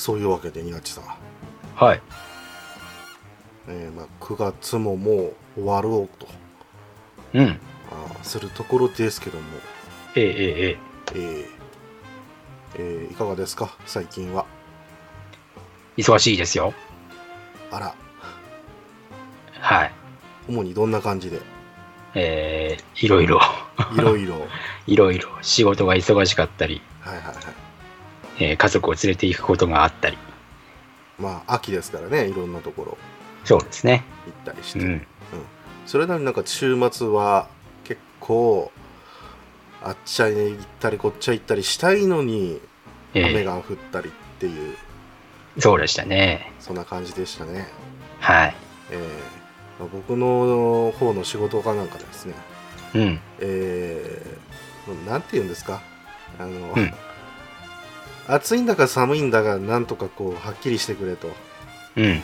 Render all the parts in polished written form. そういうわけでニナチさん、はい、まあ、9月ももう終わろうと、うん、するところですけども、いかがですか最近は。忙しいですよ。あら、はい。主にどんな感じで。いろいろ仕事が忙しかったり、はいはいはい、家族を連れて行くことがあったり、まあ秋ですからね、いろんなところ、そうですね、行ったりして、うんうん、それなりになんか週末は結構あっちゃい行ったりこっちゃ行ったりしたいのに、雨が降ったりっていう、そうでしたね。そんな感じでしたね。はい。僕の方の仕事かなんかですね。うん。なんて言うんですか。うん、暑いんだか寒いんだかなんとかこうはっきりしてくれと、うん、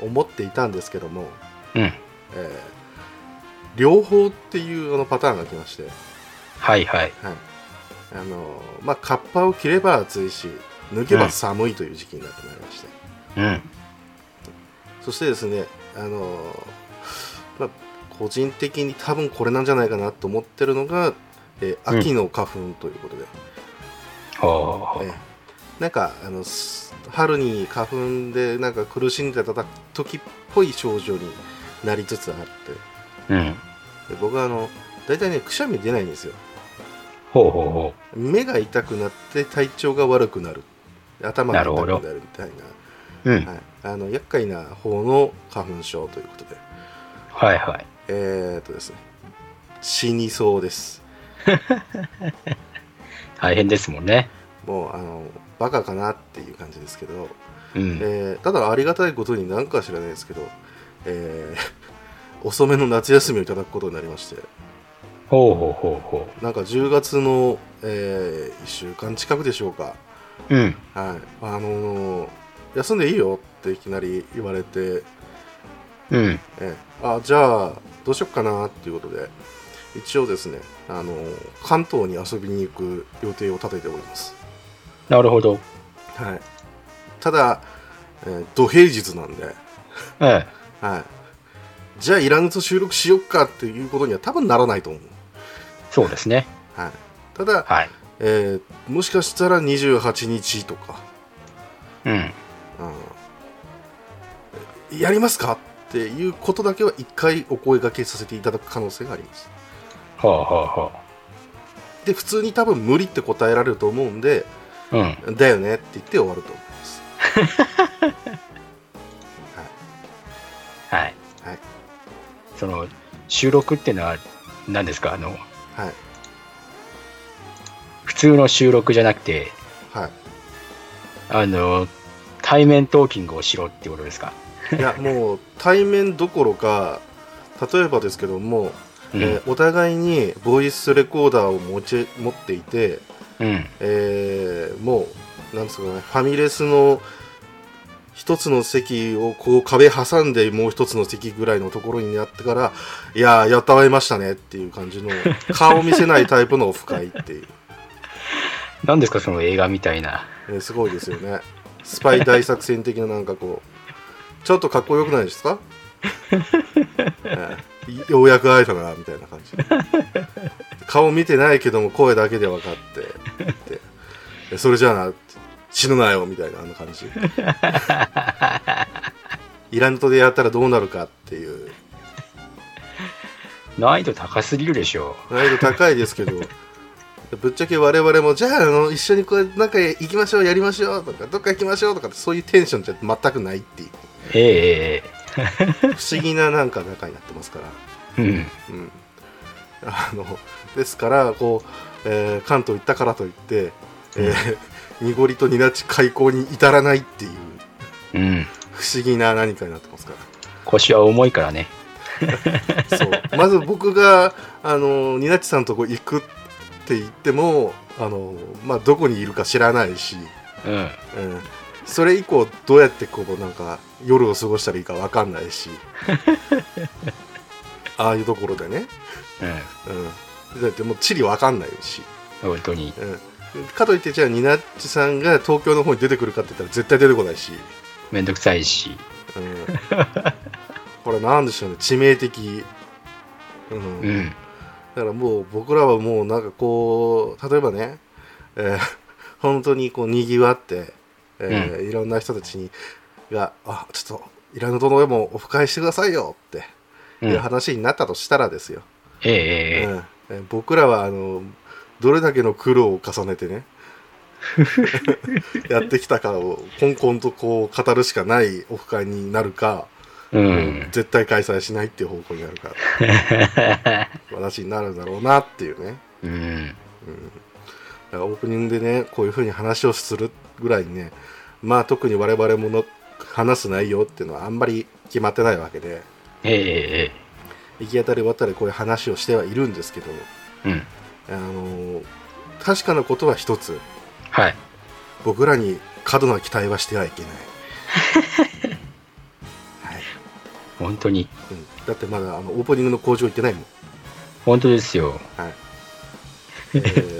思っていたんですけども、うん、両方っていうパターンが来まして、はいはい、はい、まあカッパを着れば暑いし抜けば寒いという時期になってまいりまして、うん、そしてですね、まあ、個人的に多分これなんじゃないかなと思ってるのが、秋の花粉ということで、うん、なんか春に花粉でなんか苦しんでた時っぽい症状になりつつあって、うん、で僕は大体ねくしゃみ出ないんですよ。ほうほうほう。目が痛くなって体調が悪くなる、頭が痛くなるみたいな、うん、はい、厄介な方の花粉症ということで、はいはい、ですね、死にそうです大変ですもんね。もうバカかなっていう感じですけど、うん、ただありがたいことに何か知らないですけど、遅めの夏休みをいただくことになりまして、ほうほうほうほう。なんか10月の、1週間近くでしょうか、うん、はい、休んでいいよっていきなり言われて、うん、じゃあどうしよっかなっていうことで一応ですね、関東に遊びに行く予定を立てております。なるほど、はい、ただ、土平日なんで、はい、じゃあいらぬと収録しよっかっていうことには多分ならないと思う。そうですね、はい、ただ、はい、もしかしたら28日とか、うん、やりますかっていうことだけは一回お声掛けさせていただく可能性があります。はあはあはあ。で普通に多分無理って答えられると思うんで、うん、だよねって言って終わると思いますはい、はいはい、その収録ってのは何ですか、はい、普通の収録じゃなくて、はい、対面トーキングをしろってことですかいやもう対面どころか、例えばですけども、うん、お互いにボイスレコーダーを持っていて、うん、もうなんですかね、ファミレスの一つの席をこう壁挟んでもう一つの席ぐらいのところになってから、いやーやったわりましたねっていう感じの顔見せないタイプのオフ会っていう何ですかその映画みたいな、すごいですよね。スパイ大作戦的な、なんかこうちょっとかっこよくないですかようやく会えたなみたいな感じ顔見てないけども声だけで分かってってそれじゃあな死ぬなよみたいなあの感じイラントでやったらどうなるかっていう。難易度高すぎるでしょ。難易度高いですけどぶっちゃけ我々もじゃあ、一緒にこうなんか行きましょうやりましょうとかどっか行きましょうとかってそういうテンションじゃ全くないっていう、不思議ななんか仲になってますから、うんうん、ですからこう、関東行ったからといって、ニゴリとニナチ開口に至らないっていう、うん、不思議な何かになってますから。腰は重いからねそうまず僕がニナチさんのとこ行くって言ってもまあ、どこにいるか知らないし、うんうん、それ以降どうやってこうなんか夜を過ごしたらいいか分かんないしああいうところでね、うんうん、だってもう地理分かんないし本当に、うん、かといってじゃあニナッチさんが東京の方に出てくるかって言ったら絶対出てこないし、めんどくさいし、これなんでしょうね、致命的、うん、だからもう僕らはもうなんかこう例えばね、本当にこうにぎわって、いろんな人たちにがあちょっとイラノ殿でもオフ会してくださいよっていう話になったとしたらですよ、僕らはどれだけの苦労を重ねてねやってきたかをこんこんとこう語るしかないオフ会になるか、絶対開催しないっていう方向になるから話になるだろうなっていうね、だからオープニングでねこういう風に話をするぐらいね、まあ特に我々もの話す内容っていうのはあんまり決まってないわけで、行き当たりばったりこういう話をしてはいるんですけど、確かなことは一つ、僕らに過度な期待はしてはいけない、本当に、だってまだオープニングの工場行ってないもん。本当ですよ、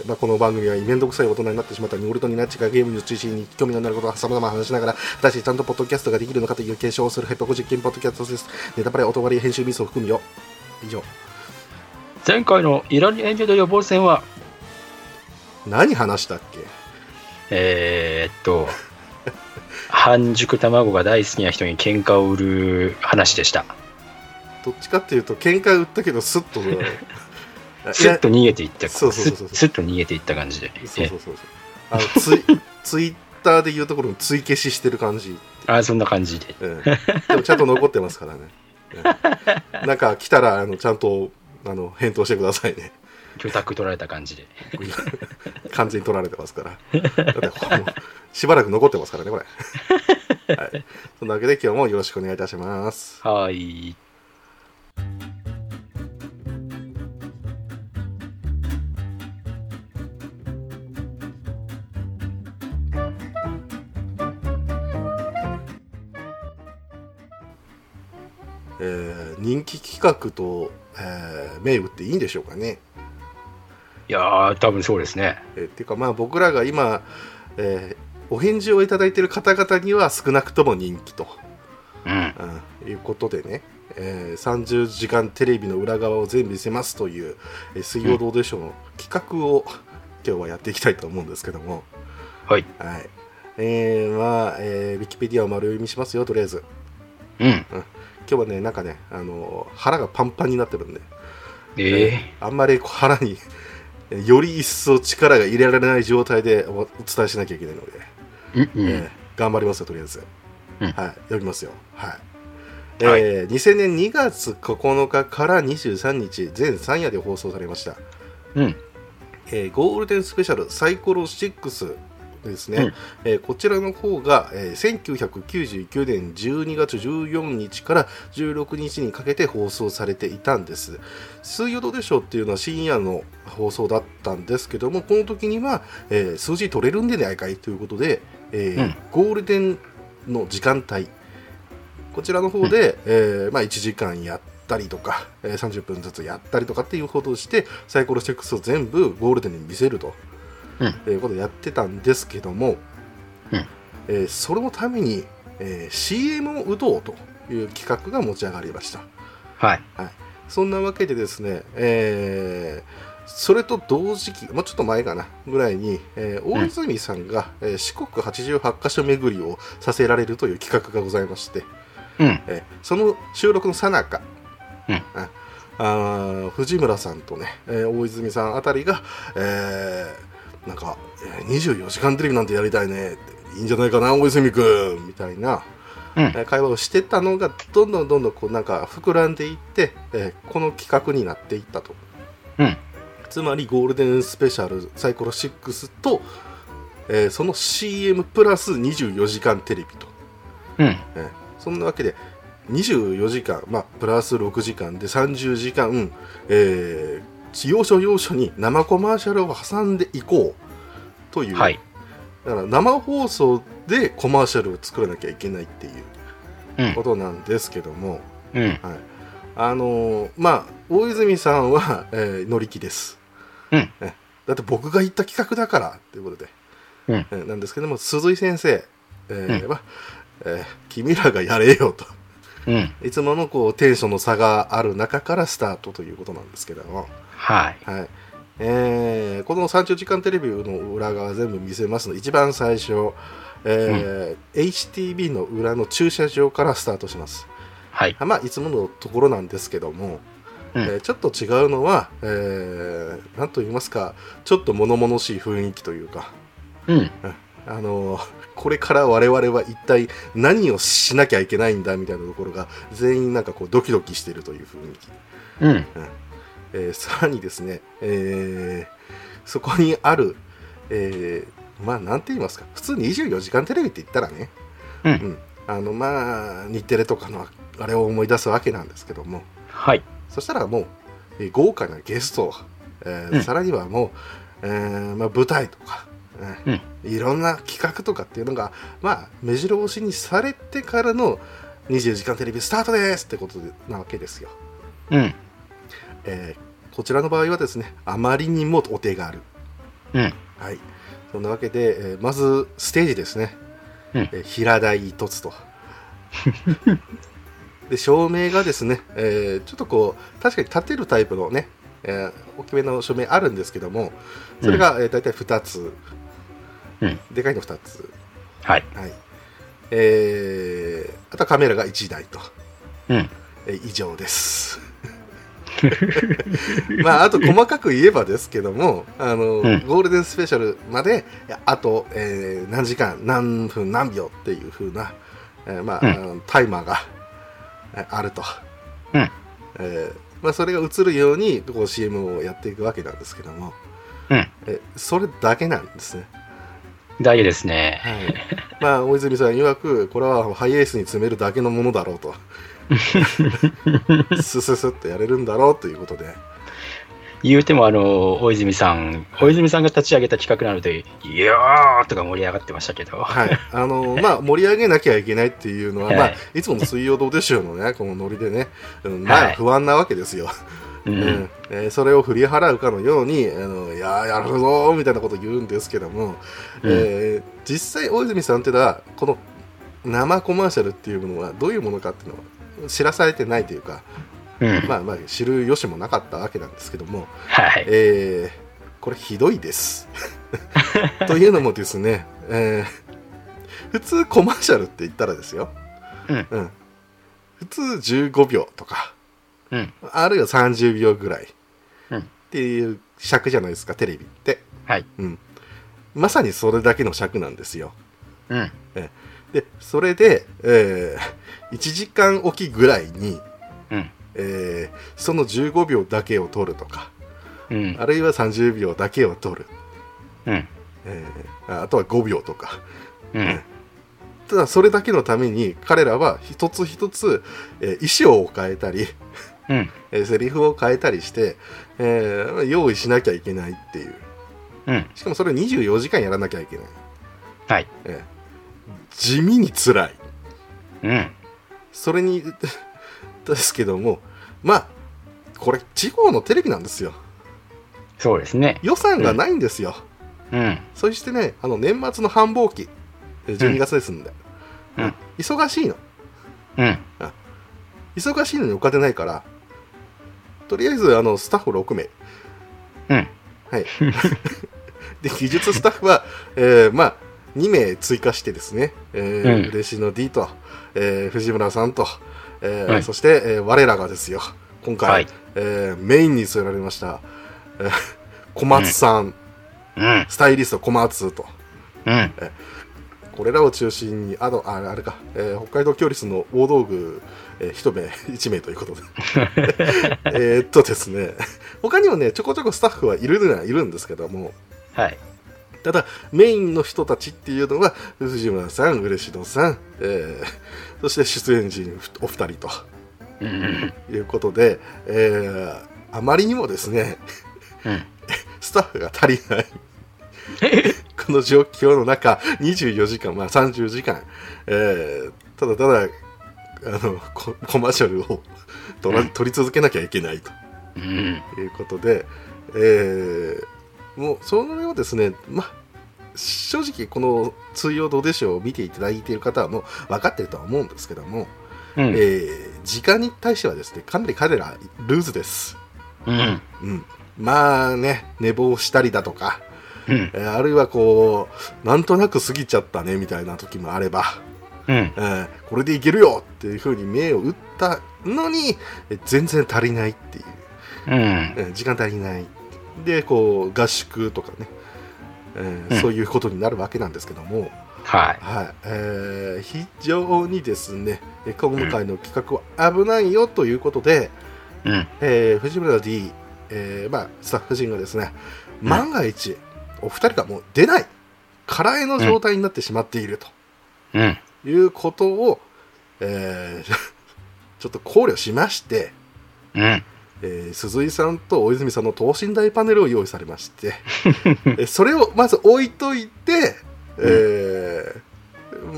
まあ、この番組はめんどくさい大人になってしまったニオルとニナッチがゲームの中心に興味のあることをさまざま話しながら、果たしてちゃんとポッドキャストができるのかという検証をするヘッドコ実験ポッドキャストです。ネタバレ音割り編集ミスを含むよ。以上、前回のイラン炎上と予防戦は何話したっけ。半熟卵が大好きな人に喧嘩を売る話でした。どっちかっていうと喧嘩売ったけどスッとスッと逃げていった感じで、ツイッターでいうところの追消ししてる感じ。あ、そんな感じで、でもちゃんと残ってますからね、なんか来たらちゃんと返答してくださいね。居宅取られた感じで完全に取られてますからだってしばらく残ってますからねこれ、そんなわけで今日もよろしくお願いいたします。はい、人気企画と、銘打っていいんでしょうかね。いやー、多分そうですね。っていうかまあ僕らが今、お返事をいただいている方々には少なくとも人気と、いうことでね、30時間テレビの裏側を全部見せますという、水曜どうでしょうの企画を今日はやっていきたいと思うんですけども、ウィキペディアを丸読みしますよとりあえず。今日はね、なんかね、腹がパンパンになってるんで、あんまり腹により一層力が入れられない状態でお伝えしなきゃいけないので、頑張りますよとりあえず、読みますよ。2000年2月9日から23日全3夜で放送されました、ゴールデンスペシャルサイコロ6ですね。こちらの方が、1999年12月14日から16日にかけて放送されていたんです。水曜どうでしょうっていうのは深夜の放送だったんですけども、この時には、数字取れるんでないかいということで、ゴールデンの時間帯こちらの方で、1時間やったりとか、30分ずつやったりとかっていうことをしてサイコロ6を全部ゴールデンに見せるということをやってたんですけども、それのために、CM を打とうという企画が持ち上がりました。そんなわけでですね、それと同時期、もうちょっと前かなぐらいに、大泉さんが、四国88カ所巡りをさせられるという企画がございまして、その収録の最中、藤村さんとね、大泉さんあたりが、なんか24時間テレビなんてやりたいねっていいんじゃないかな大泉くんみたいな、会話をしてたのがどんどんどんどんこうなんか膨らんでいって、この企画になっていったと、つまりゴールデンスペシャルサイコロ6と、その CM プラス24時間テレビと、そんなわけで24時間、プラス6時間で30時間、要所要所に生コマーシャルを挟んでいこうという、だから生放送でコマーシャルを作らなきゃいけないっていうことなんですけども、大泉さんは、乗り気です、だって僕が言った企画だからということで、うん、なんですけども、鈴井先生は、君らがやれよと、うん、いつものこうテンションの差がある中からスタートということなんですけども、はいはい、この30時間テレビの裏側全部見せますので、一番最初、HTB の裏の駐車場からスタートします。はい、まあ、いつものところなんですけども、ちょっと違うのは、なんと言いますか、ちょっと物々しい雰囲気というか、うん、これから我々は一体何をしなきゃいけないんだみたいなところが全員なんかこうドキドキしているという雰囲気、うん、さらにですね、そこにある、まあなんて言いますか、普通24時間テレビって言ったらね、うんうん、まあ日テレとかのあれを思い出すわけなんですけども、はい、そしたらもう豪華なゲスト、さらにはもう、まあ、舞台とか、いろんな企画とかっていうのが、まあ、目白押しにされてからの24時間テレビスタートですってことなわけですよ、うん、こちらの場合はですね、あまりにもお手軽、うん、はい、そんなわけで、まずステージですね、うん、平台一つとで照明がですね、ちょっとこう確かに立てるタイプのね、大きめの照明あるんですけども、それが、大体2つ、うん、でかいの2つ、はい、はい、あとはカメラが1台と、うん、以上ですまあ、あと細かく言えばですけども、うん、ゴールデンスペシャルまであと、何時間何分何秒っていう風な、まあ、うん、タイマーがあると、うん、まあ、それが映るようにこう CM をやっていくわけなんですけども、うん、それだけなんですね。だけですね、はい、まあ、大泉さん曰くこれはハイエースに詰めるだけのものだろうとスススッとやれるんだろうということで、言うても大泉さんが立ち上げた企画なので、いやーとか盛り上がってましたけど、はい、まあ、盛り上げなきゃいけないっていうのは、まあ、いつもの水曜どうでしょうのねこのノリでね、まあ不安なわけですよ、はい、うん、それを振り払うかのように、いやーやるぞみたいなことを言うんですけども、うん、実際大泉さんってのはこの生コマーシャルっていうものはどういうものかっていうのは知らされてないというか、うん、まあまあ知る由もなかったわけなんですけども、はい、これひどいですというのもですね、普通コマーシャルって言ったらですよ、うんうん、普通15秒とか、うん、あるいは30秒ぐらいっていう尺じゃないですかテレビって、はい、うん、まさにそれだけの尺なんですよ、うん、でそれで、1時間おきぐらいに、うん、その15秒だけを撮るとか、うん、あるいは30秒だけを撮る、うん、あとは5秒とか、うん、ただそれだけのために彼らは一つ一つ、衣装を変えたり、うん、セリフを変えたりして、用意しなきゃいけないっていう、うん、しかもそれを24時間やらなきゃいけない、はい、地味につらい、うん、それにですけども、まあこれ地方のテレビなんですよ。そうですね、予算がないんですよ、うん、そしてね、年末の繁忙期12月ですんで、うんうん、忙しいの、うん、忙しいのにお金ないから、とりあえずスタッフ6名、うん、はいで技術スタッフは、まあ2名追加してですね、うん、嬉野 D と、藤村さんと、はい、そして、我らがですよ今回、はい、メインに据えられました、小松さん、うん、スタイリスト小松と、うん、これらを中心にあれか、北海道共立の大道具、1名ということでですね、他にもねちょこちょこスタッフはいるのはいるんですけども、はい、ただメインの人たちっていうのは藤村さん、嬉野さん、そして出演陣お二人と、うん、いうことで、あまりにもですね、うん、スタッフが足りないこの状況の中24時間、まあ、30時間、ただただコマーシャルを撮り続けなきゃいけないと、うん、いうことで、もうそのようですね、まあ正直この水曜どうでしょうを見ていただいている方はもう分かっているとは思うんですけども、うん時間に対してはですねかなり彼らルーズです、うんうん、まあね寝坊したりだとか、うんあるいはこうなんとなく過ぎちゃったねみたいな時もあれば、うんこれでいけるよっていう風に目を打ったのに全然足りないっていう、うん、時間足りないでこう合宿とかねうん、そういうことになるわけなんですけども、はいはい非常にですね今回の企画は危ないよということで、うん藤村 D、まあ、スタッフ陣がですね万が一、うん、お二人がもう出ない空絵の状態になってしまっていると、うん、いうことを、ちょっと考慮しまして、うん鈴井さんと大泉さんの等身大パネルを用意されましてそれをまず置いといて、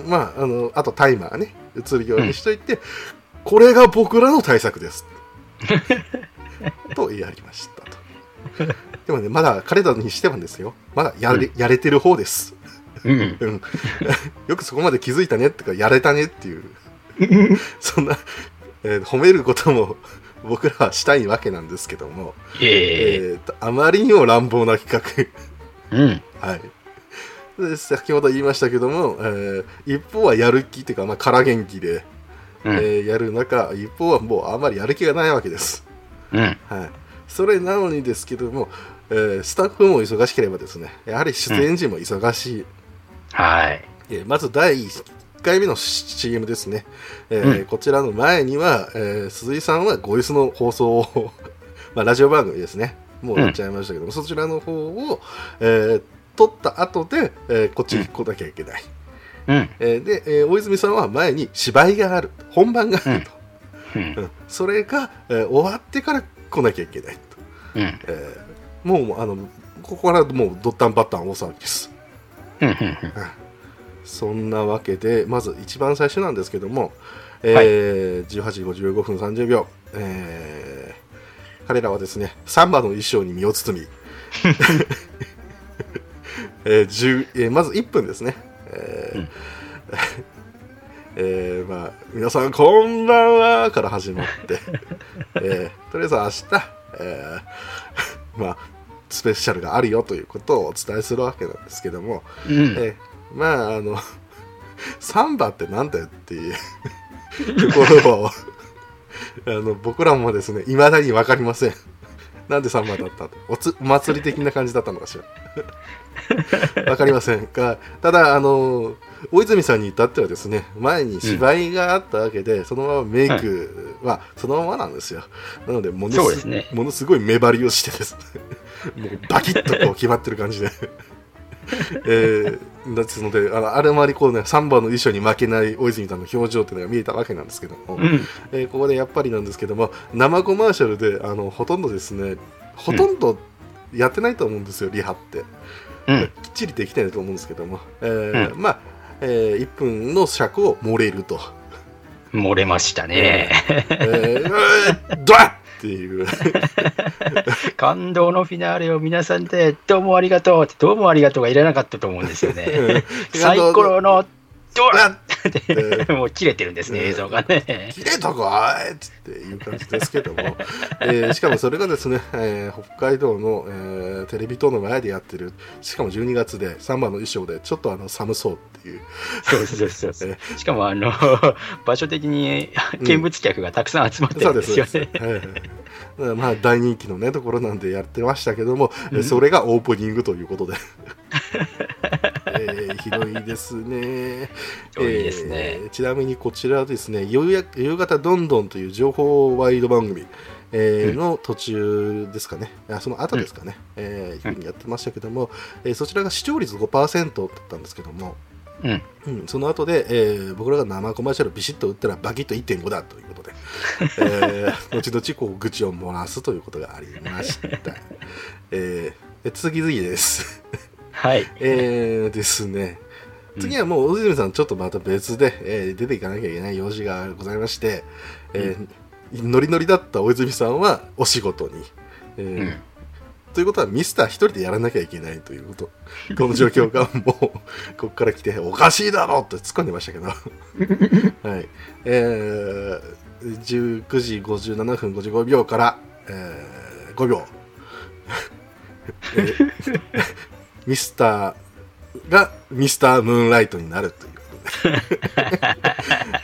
まあ、あとタイマーね映るようにしといて、うん、これが僕らの対策ですとやりましたと。でもねまだ彼らにしてはですよまだやれてる方です、うんうん、よくそこまで気づいたねってかやれたねっていうそんな、褒めることも僕らはしたいわけなんですけども、あまりにも乱暴な企画、うんはい、で先ほど言いましたけども、一方はやる気というか、まあ、空元気で、うんやる中一方はもうあまりやる気がないわけです、うんはい、それなのにですけども、スタッフも忙しければですねやはり出演陣も忙しい、うんはいまず第1回目の CM ですね、うん、こちらの前には、鈴井さんはゴイスの放送を、まあ、ラジオ番組ですねもうやっちゃいましたけども、うん、そちらの方を、撮った後で、こっちに来なきゃいけない、うんで、大泉さんは前に芝居がある本番があると、うんうん、それが、終わってから来なきゃいけないと、うんもうここからもうドッタンバッタン大騒ぎです、うんうんうんそんなわけでまず一番最初なんですけども、18時55分30秒、彼らはですねサンバの衣装に身を包み、まず1分ですね、うんまあ、皆さんこんばんはから始まって、とりあえず明日、まあ、スペシャルがあるよということをお伝えするわけなんですけども、うんまあサンバってなんだよっていうところを僕らもですねいまだに分かりません。なんでサンバだったとお祭り的な感じだったのかしら分かりませんが、ただ大泉さんに至ってはですね前に芝居があったわけで、うん、そのままメイクはそのままなんですよ。なのでそうですね、ものすごい目張りをしてですねもうバキッとこう決まってる感じでですのであれもありこうねサンバの衣装に負けない大泉さんの表情っていうのが見えたわけなんですけども、うんここでやっぱりなんですけども生コマーシャルでほとんどですねほとんどやってないと思うんですよ、うん、リハって、うん、きっちりできてないと思うんですけども、うん、まあ、1分の尺を漏れると漏れましたねドワッっていう感動のフィナーレを皆さんでどうもありがとうってどうもありがとうがいらなかったと思うんですよねサイコロのドラッってもう切れてるんですね映像がね切れたかいっていう感じですけどもしかもそれがですね北海道のテレビ塔の前でやってるしかも12月でサンバの衣装でちょっと寒そうっていうそうそうそうそうしかも場所的に見物客がたくさん集まってるんですよね、うんまあ、大人気の、ね、ところなんでやってましたけども、うん、それがオープニングということでひどいですね、ちなみにこちらですね夕方どんどんという情報ワイド番組、の途中ですかねその後ですかね、うんやってましたけども、そちらが視聴率 5% だったんですけども、うんうん、その後で、僕らが生コマーシャルをビシッと打ったらバキッと 1.5 だということで、後々こう愚痴を漏らすということがありました、次々ですはいですね次はもう大泉さんちょっとまた別で、出ていかなきゃいけない用事がございまして、ノリノリだった大泉さんはお仕事に、ということはミスター一人でやらなきゃいけないということこの状況がもうこっから来ておかしいだろって突っ込んでましたけどはい、19時57分55秒から、5秒ミスターがミスタームーンライトになると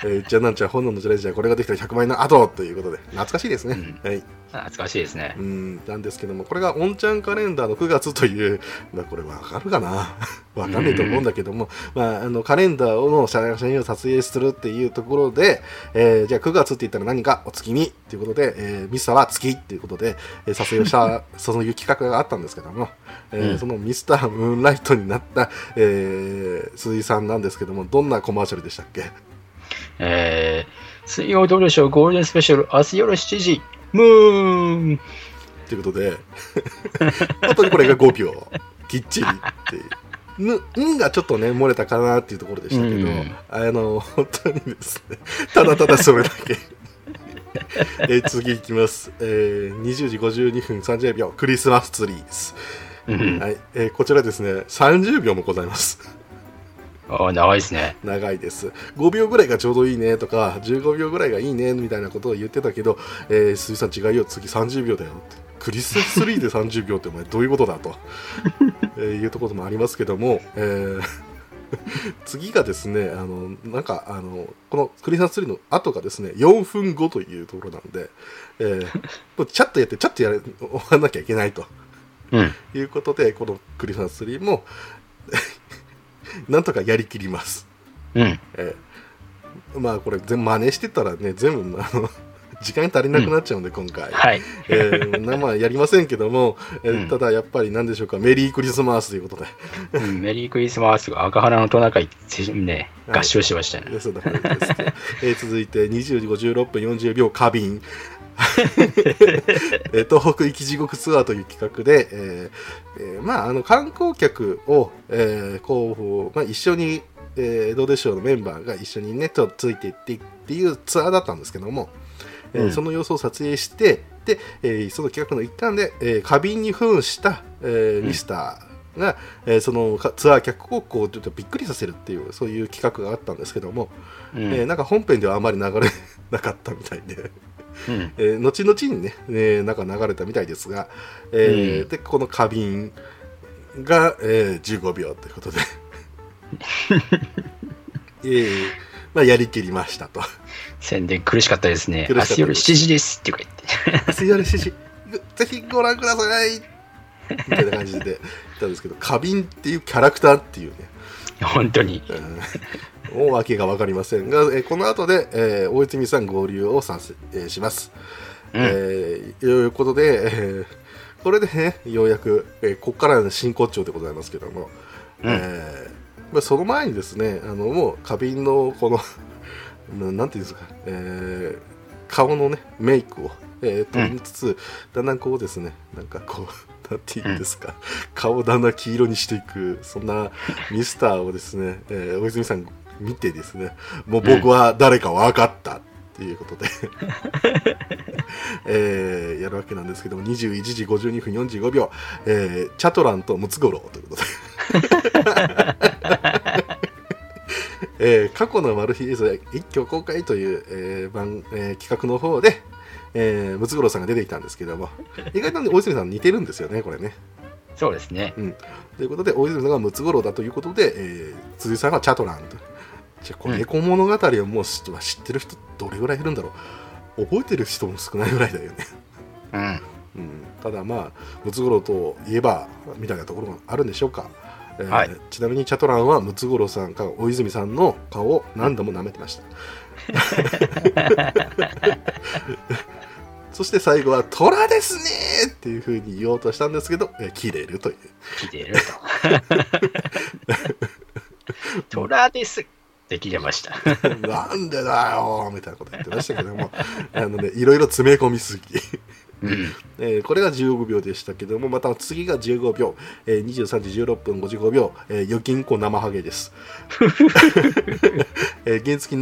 いうじゃあなんちゃん本能のジェレンジャーこれができたら100万円の後ということで懐かしいですね、うんはい、懐かしいですねうんなんですけどもこれがオンチャンカレンダーの9月という、まあ、これわかるかなわかんないと思うんだけども、まあ、カレンダーの写真を撮影するっていうところで、じゃあ9月って言ったら何かお月見ということで、ミスターは月っていうことで、撮影をしたそういう企画があったんですけども、うん、そのミスタームーンライトになった、鈴井さんなんですけどもどんなコマーシャルでしたっけ、水曜どうでしょうゴールデンスペシャル明日夜7時ムーンということで本当にこれが5秒きっちりっていうんがちょっとね漏れたかなっていうところでしたけど、うん、本当にですねただただそれだけ次いきます、20時52分30秒クリスマスツリーです、うんはいこちらですね30秒もございますあ長いですね長いです5秒ぐらいがちょうどいいねとか15秒ぐらいがいいねみたいなことを言ってたけど、鈴木さん違いよ次30秒だよってクリスマスツリーで30秒ってお前どういうことだというところもありますけども、次がですねなんかこのクリスマスツリーの後がですね4分後というところなんで、もうチャッとやってチャッとやれ終わらなきゃいけないと、うん、いうことでこのクリスマスツリーもなんとかやりきります、うんまあこれ真似してたらね全部時間足りなくなっちゃうんで、うん、今回、はい生やりませんけども、ただやっぱり何でしょうかメリークリスマスということで、うん、メリークリスマスが赤原のトナカイね合唱しましたね、はい、そうだからですね続いて20時56分40秒花瓶東北行き地獄ツアーという企画で、まあ、観光客を、こう、まあ、一緒に、どうでしょうのメンバーが一緒にねとついていってっていうツアーだったんですけども、うん、その様子を撮影してで、その企画の一環で、花瓶に扮した、ミスターが、そのツアー客をこうちょっとびっくりさせるっていうそういう企画があったんですけども、うんなんか本編ではあまり流れなかったみたいでうん後々にね、なんか流れたみたいですが、うん、でこの花瓶が、15秒ということで、まあ、やりきりましたと宣伝苦しかったですね明日夜7時ですって言って明日夜7時ぜひご覧くださいみたいな感じで言ったんですけど花瓶っていうキャラクターっていうね本当に、うん、わけが分かりませんが、この後で、大泉さん合流をします、うんいうことで、これで、ね、ようやく、ここからの真骨頂でございますけども、うんまあ、その前にですねもう花瓶のこのなんていうんですか、顔のねメイクを、取りつつ、うん、だんだんこうですねなんかこうなんて言うんですか、うん、顔をだんだん黄色にしていくそんなミスターをですね、大泉さん見てですねもう僕は誰か分かったっていうことで、やるわけなんですけども21時52分45秒、チャトランとムツゴロウということで過去のマル秘映像一挙公開という、企画の方でムツゴロウさんが出てきたんですけども意外と大泉さん似てるんですよねこれねそうですね、うん、ということで大泉さんがムツゴロウだということで、鈴井さんがチャトランとじゃあこれ、うん、猫物語をもう知ってる人どれぐらいいるんだろう覚えてる人も少ないぐらいだよね、うん、ただまあムツゴロウといえばみたいなところがあるんでしょうか、はい、ちなみにチャトランはムツゴロウさんか大泉さんの顔を何度も舐めてました、うんそして最後はトラですねーっていう風に言おうとしたんですけど切れるという切れるとトラですって切れましたなんでだよみたいなこと言ってましたけどもね、いろいろ詰め込みすぎうんこれが15秒でしたけどもまた次が15秒、23時16分55秒、預金庫生ハゲです原付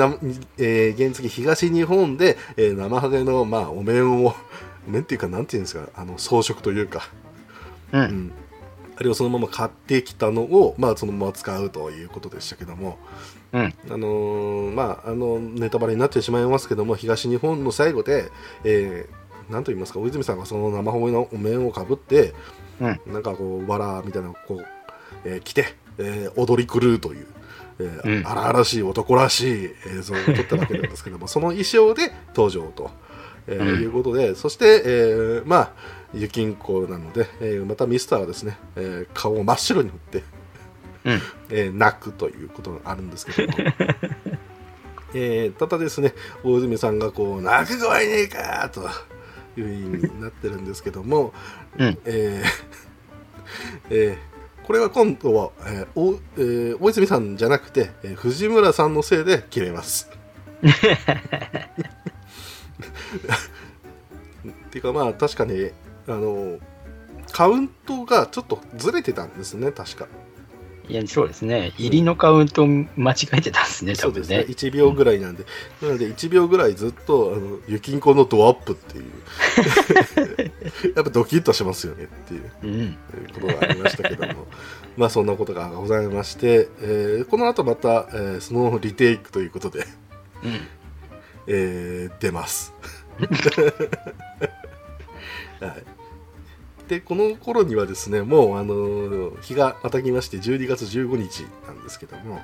東日本で、生ハゲの、まあ、お面をお面っていうかなんていうんですか装飾というか、うんうん、あれをそのまま買ってきたのを、まあ、そのまま使うということでしたけども、うん、まあ、ネタバレになってしまいますけども、東日本の最後で、なんと言いますか、大泉さんがその生ほげのお面をかぶって、うん、なんかこうわらみたいなのをこう、着て、踊り狂うという、うん、荒々しい男らしい映像を撮ったわけなんですけどもその衣装で登場と、いうことで、そして、まあゆきんこなので、またミスターはですね、顔を真っ白に塗って、うん、泣くということがあるんですけどもただですね、大泉さんがこう泣く具合ねえかという意味になってるんですけども、うんこれは今度は、大泉さんじゃなくて、藤村さんのせいで切れますっていうか、まあ確かにカウントがちょっとずれてたんですね、確か。いや、そうですね、入りのカウント間違えてたんですね、うん、多分ね。そうですね、1秒ぐらいなんで、うん、なので1秒ぐらいずっとゆきんこのドアップっていうやっぱドキッとしますよねっていう、うん、ことがありましたけどもまあそんなことがございまして、この後また、そのリテイクということで、うん、出ますはいで、この頃にはですね、もう日がまたぎまして12月15日なんですけども、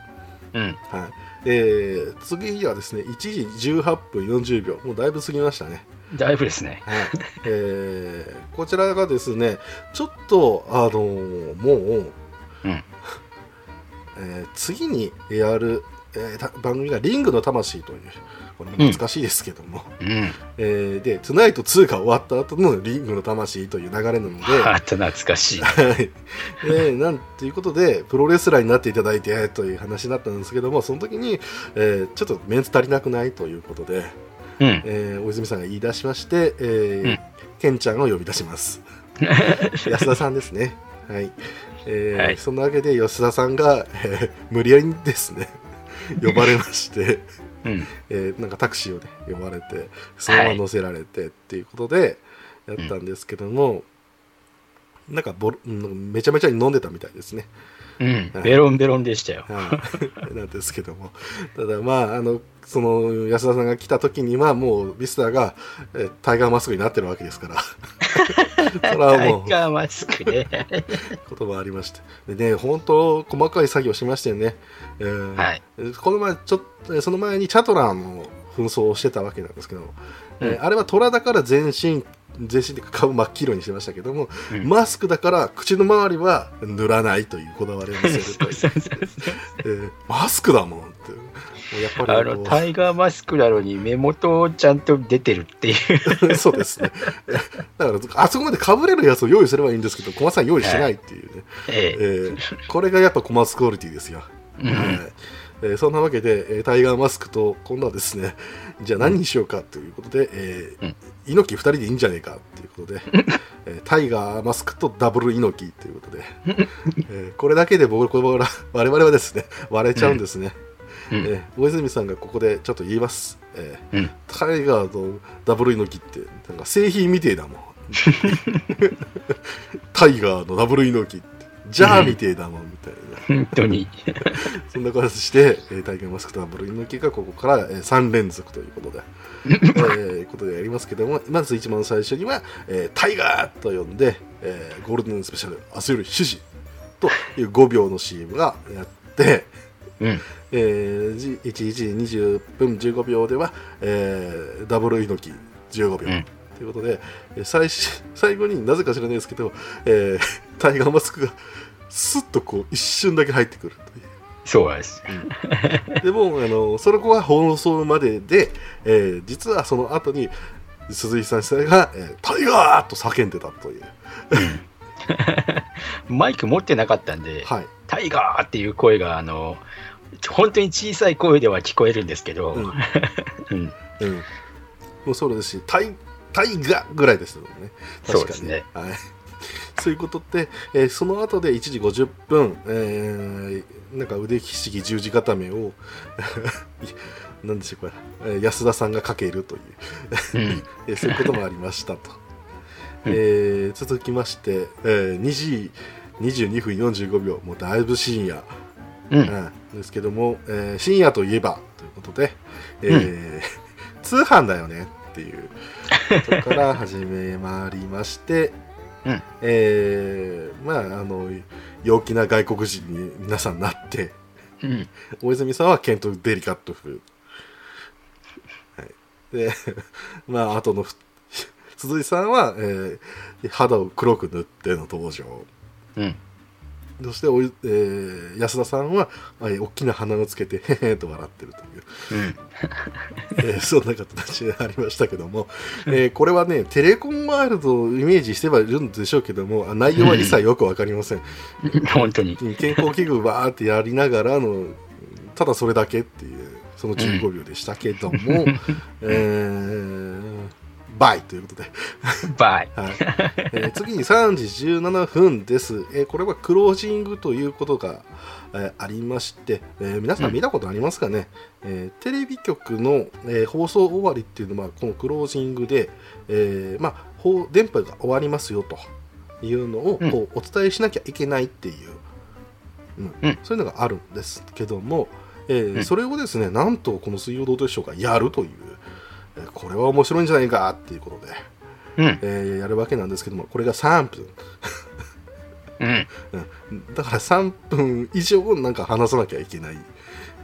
うん、はい、次にはですね1時18分40秒、もうだいぶ過ぎましたね。だいぶですね、はい、こちらがですねちょっともう、うん、次にやる、番組がリングの魂という、これも難しいですけども、うんうん、でトゥナイト2が終わった後のリングの魂という流れなので、懐かしいなんということでプロレスラーになっていただいてという話になったんですけども、その時に、ちょっとメンツ足りなくないということで、うん、大泉さんが言い出しまして、うん、ケンちゃんを呼び出します安田さんですね、はい、はい、そんなわけで吉田さんが、無理やりですね呼ばれまして、うん、なんかタクシーを、ね、呼ばれてそのまま乗せられてっていうことでやったんですけども、うん、なんかめちゃめちゃに飲んでたみたいですね、うん、はい、ベロンベロンでしたよ、はい、なんですけども、ただまあその安田さんが来た時にはもうミスターが、タイガーマスクになってるわけですからタイガーマスクね言葉ありましてでね、本当細かい作業しましたよね、はい、この前ちょっとその前にチャトランの紛争をしてたわけなんですけども、うん、あれは虎だから全身で顔真っ黄色にしてましたけども、うん、マスクだから口の周りは塗らないというこだわりを見せるというマスクだもんって、もうやっぱりタイガーマスクなのに目元ちゃんと出てるっていうそうですね、だからあそこまで被れるやつを用意すればいいんですけど、小松さん用意しないっていうね、これがやっぱ小松クオリティですよ、うん、そんなわけで、タイガーマスクと今度はですね、じゃあ何にしようかということで、うん、猪木2人でいいんじゃねえかということで、タイガーマスクとダブル猪木ということで、これだけで我々はですね割れちゃうんですね、うん、大泉さんがここでちょっと言います、うん、タイガーとダブル猪木ってなんか製品みてえだもんタイガーのダブル猪木ってじゃあみてえだもんみたいな、本当にそんな感じして、体験マスクとダブル猪木がここから、3連続ということでことでやりますけども、まず一番最初には、タイガーと呼んで、ゴールデンスペシャル明日より7時という5秒の CM がやって、うん、1時20分15秒では、ダブル猪木15秒、うんということで、最後になぜか知らないですけど、タイガーマスクがスッとこう一瞬だけ入ってくるという。そうです、うん、でもその子は放送までで、実はその後に鈴井さん自体が、タイガーと叫んでたという、うん、マイク持ってなかったんで、はい、タイガーっていう声が本当に小さい声では聞こえるんですけど、うんうんうん、もうそうですし、タイガーぐらいですよね、確かに。そうですね、はい、そういうことって、その後で1時50分、なんか腕ひしぎ十字固めをなんでしょう、これ安田さんがかけるという、そういうこともありましたと、続きまして、2時22分45秒もうだいぶ深夜、ですけども、深夜といえばということで、通販だよねっていうところから始めまりまして、陽気な外国人に皆さんなって、大泉さんはケントデリカット風、でまああとの鈴井さんは、肌を黒く塗っての登場、そして安田さんは大きな鼻をつけてへへと笑ってるという、そんな形でありましたけども、これはねテレコンワールドをイメージしてはいるんでしょうけども、内容は一切よく分かりません、本当に健康器具バーってやりながらのただそれだけっていうその15秒でしたけども、バイということでバイ、次に3時17分です、これはクロージングということが、ありまして、皆さん見たことありますかね、テレビ局の、放送終わりっていうのはこのクロージングで、電波が終わりますよというのをこうお伝えしなきゃいけないっていう、そういうのがあるんですけども、それをですねなんとこの水曜どうでしょうかやるという、これは面白いんじゃないかっていうことで、やるわけなんですけども、これが3分、だから3分以上なんか話さなきゃいけない、っ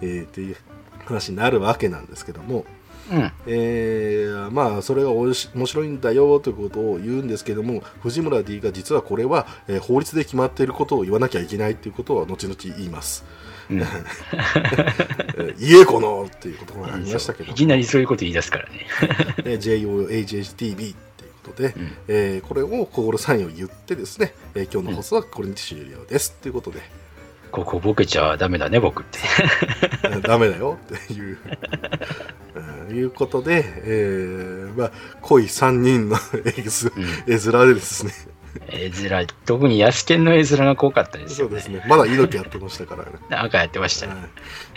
ていう話になるわけなんですけども、それが面白いんだよということを言うんですけども、藤村 D が実はこれは、法律で決まっていることを言わなきゃいけないということは後々言います、言えこのっていうことがありましたけど、いきなりそういうこと言い出すからねJOHHTB ということで、これをコールサインを言ってですね、今日の放送はこれにて終了ですということで、ここボケちゃダメだね僕ってダメだよっていういうことで、濃い3人の絵面でですね、特にヤスケンの絵面が濃かったですよ ね、 そうですね、まだ猪木やってましたからね赤やってましたね、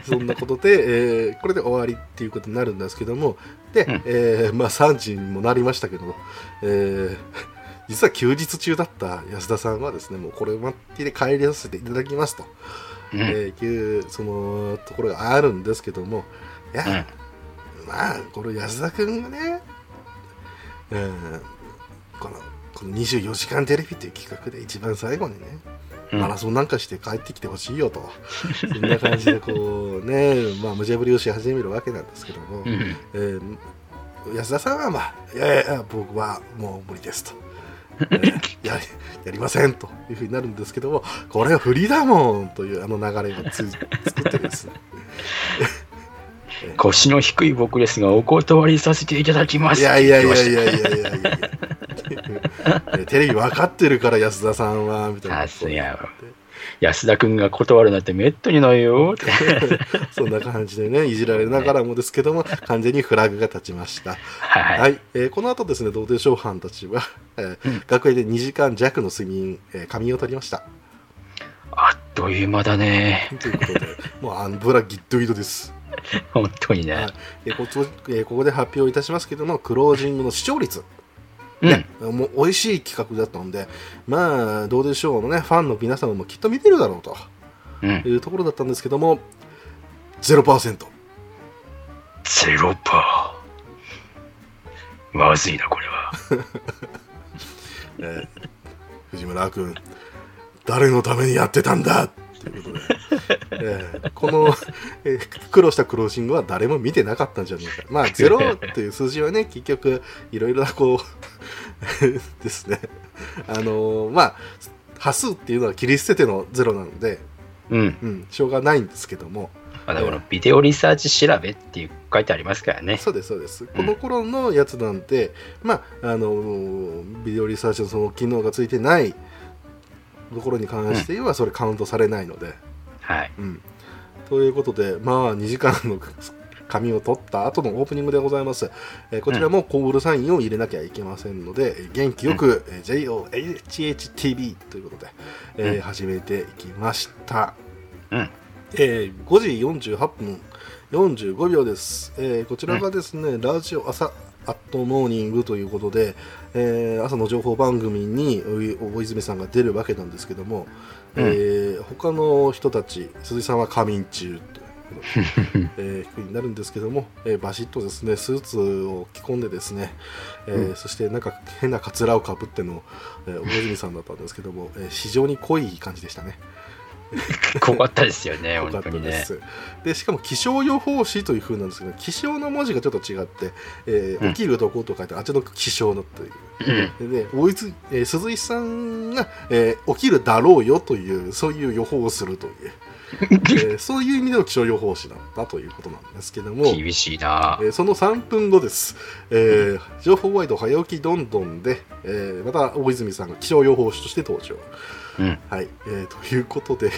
そんなことで、これで終わりっていうことになるんですけども、で、3時にもなりましたけども、実は休日中だった安田さんはですねもうこれを待って帰りさせていただきますと、いうそのところがあるんですけども、いや、これ安田君がね、この24時間テレビという企画で一番最後にね、マラソンなんかして帰ってきてほしいよとそんな感じでこうね、無茶ぶりをし始めるわけなんですけども、安田さんはいや僕はもう無理ですとやりませんというふうになるんですけども、これはフリーだもんというあの流れを作ってですね腰の低い僕ですがお断りさせていただきます。いやテレビ分かってるから安田さんはみたいなこと言って安田君が断るなんてめったにないよってそんな感じでねいじられながらもですけども、完全にフラグが立ちましたはい、この後ですねどうでしょう班たちは、学園で2時間弱の睡眠、仮眠を取りました。あっという間だねということでもう油ギッドギドです本当にね、ここで発表いたしますけども、クロージングの視聴率、もう美味しい企画だったので、どうでしょうのねファンの皆様もきっと見てるだろうと、いうところだったんですけども 0%、 0%まずいなこれは、藤村君誰のためにやってたんだということでこの、苦労したクロージングは誰も見てなかったんじゃないか。0という数字はね結局いろいろなこうですね、端数っていうのは切り捨てての0なので、しょうがないんですけども、だからビデオリサーチ調べっていう書いてありますからね。そうですそうです、この頃のやつなんて、ビデオリサーチのその機能がついてないところに関してはそれカウントされないので、ということで、2時間の紙を取った後のオープニングでございます、こちらもコールサインを入れなきゃいけませんので、元気よく、JOHHTV ということで、始めていきました、5時48分45秒です、こちらがですね、ラジオ朝、アットモーニングということで、朝の情報番組に大泉さんが出るわけなんですけども、うん、他の人たち、鈴井さんは仮眠中と服になるんですけども、バシッとですねスーツを着込んでですね、そしてなんか変なカツラをかぶっての、大泉さんだったんですけども、非常に濃い感じでしたね。濃かったですよね本当にね。でしかも気象予報士という風なんですけど、気象の文字がちょっと違って、起きるとこと書いてあっちの気象のという、で鈴井さんが、起きるだろうよというそういう予報をするというそういう意味での気象予報士なんだということなんですけども、厳しいな。その3分後です、情報ワイド早起きどんどんで、また大泉さんが気象予報士として登場、はい、ということで、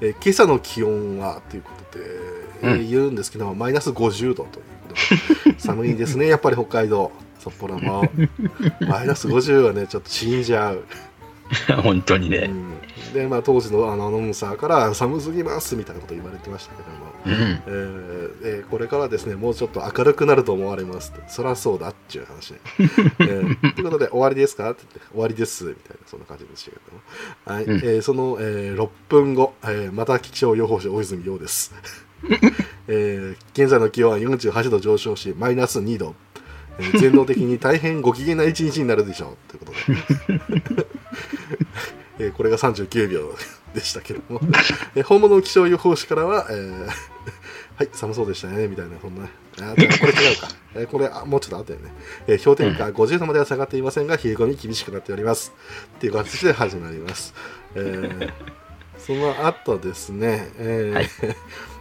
今朝の気温はということで、言うんですけどもマイナス50度ということで寒いですねやっぱり北海道札幌もマイナス50はねちょっと死んじゃう本当にね、でまあ、当時のアナウンサーから寒すぎますみたいなこと言われてましたけども、これからですねもうちょっと明るくなると思われますと、そりゃそうだっていう話ねということで終わりですかって言って終わりですみたいなそんな感じでしたけども、はい、その、6分後、また気象予報士大泉洋です、現在の気温は48度上昇しマイナス2度、全能的に大変ご機嫌な一日になるでしょうということでこれが39秒でしたけども本物の気象予報士からは、はい寒そうでしたねみたいなそんなこれ違うか、これもうちょっとあったよね、氷点下50度までは下がっていませんが冷え込み厳しくなっておりますっていう形で始まります、その後ですね、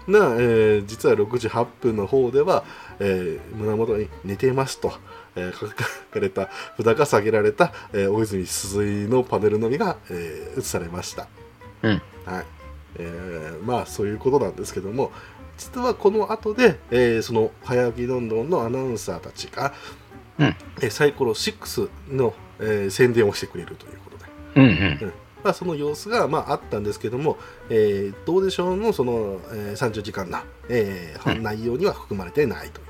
実は6時8分の方では、胸元に寝ていますと書かれた札が下げられた、大泉鈴井のパネルのみが、映されました、まあそういうことなんですけども、実はこの後で、その早起きどんどんのアナウンサーたちが、サイコロ6の、宣伝をしてくれるということで、まあ、その様子が、あったんですけども、どうでしょうのその、30時間な、内容には含まれてないと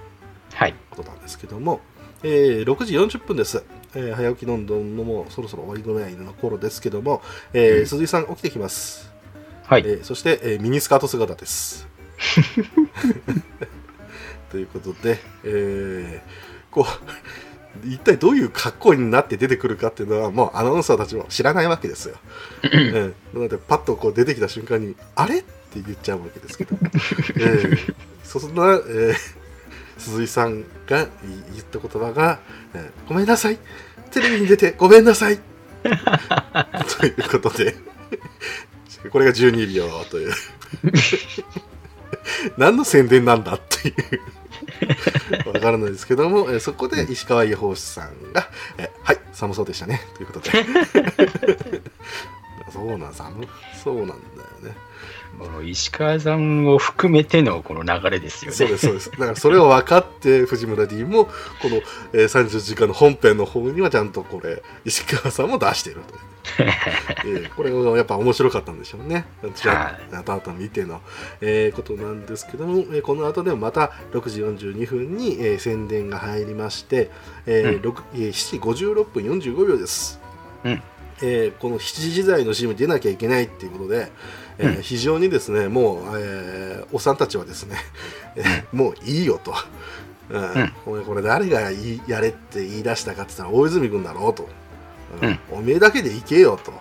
いうことなんですけども、6時40分です、早起きどんどんのもうそろそろ終わりぐらいの頃ですけども、鈴井さん起きてきます、そして、ミニスカート姿ですということで、こう一体どういう格好になって出てくるかっていうのはもうアナウンサーたちも知らないわけですよ、なのでパッとこう出てきた瞬間にあれって言っちゃうわけですけど、そんな、鈴井さんが言った言葉が、ごめんなさいテレビに出てごめんなさいということでこれが12秒という何の宣伝なんだっていうわからないですけども、そこで石川予報士さんが、はい寒そうでしたねということでそうなん寒そうなんだよね。この石川さんを含めてのこの流れですよね。そうですそうです。だからそれを分かって藤村 D もこの30時間の本編の方にはちゃんとこれ石川さんも出してるというこれがやっぱ面白かったんでしょうね。ちらっと後見てのことなんですけども、この後でもまた6時42分に宣伝が入りまして、7時56分45秒です。この7時台の CM に出なきゃいけないっていうことで、非常にですねもう、おっさんたちはですね、もういいよと、これ誰がやれって言い出したかって言ったら大泉君だろうと、おめえだけで行けよと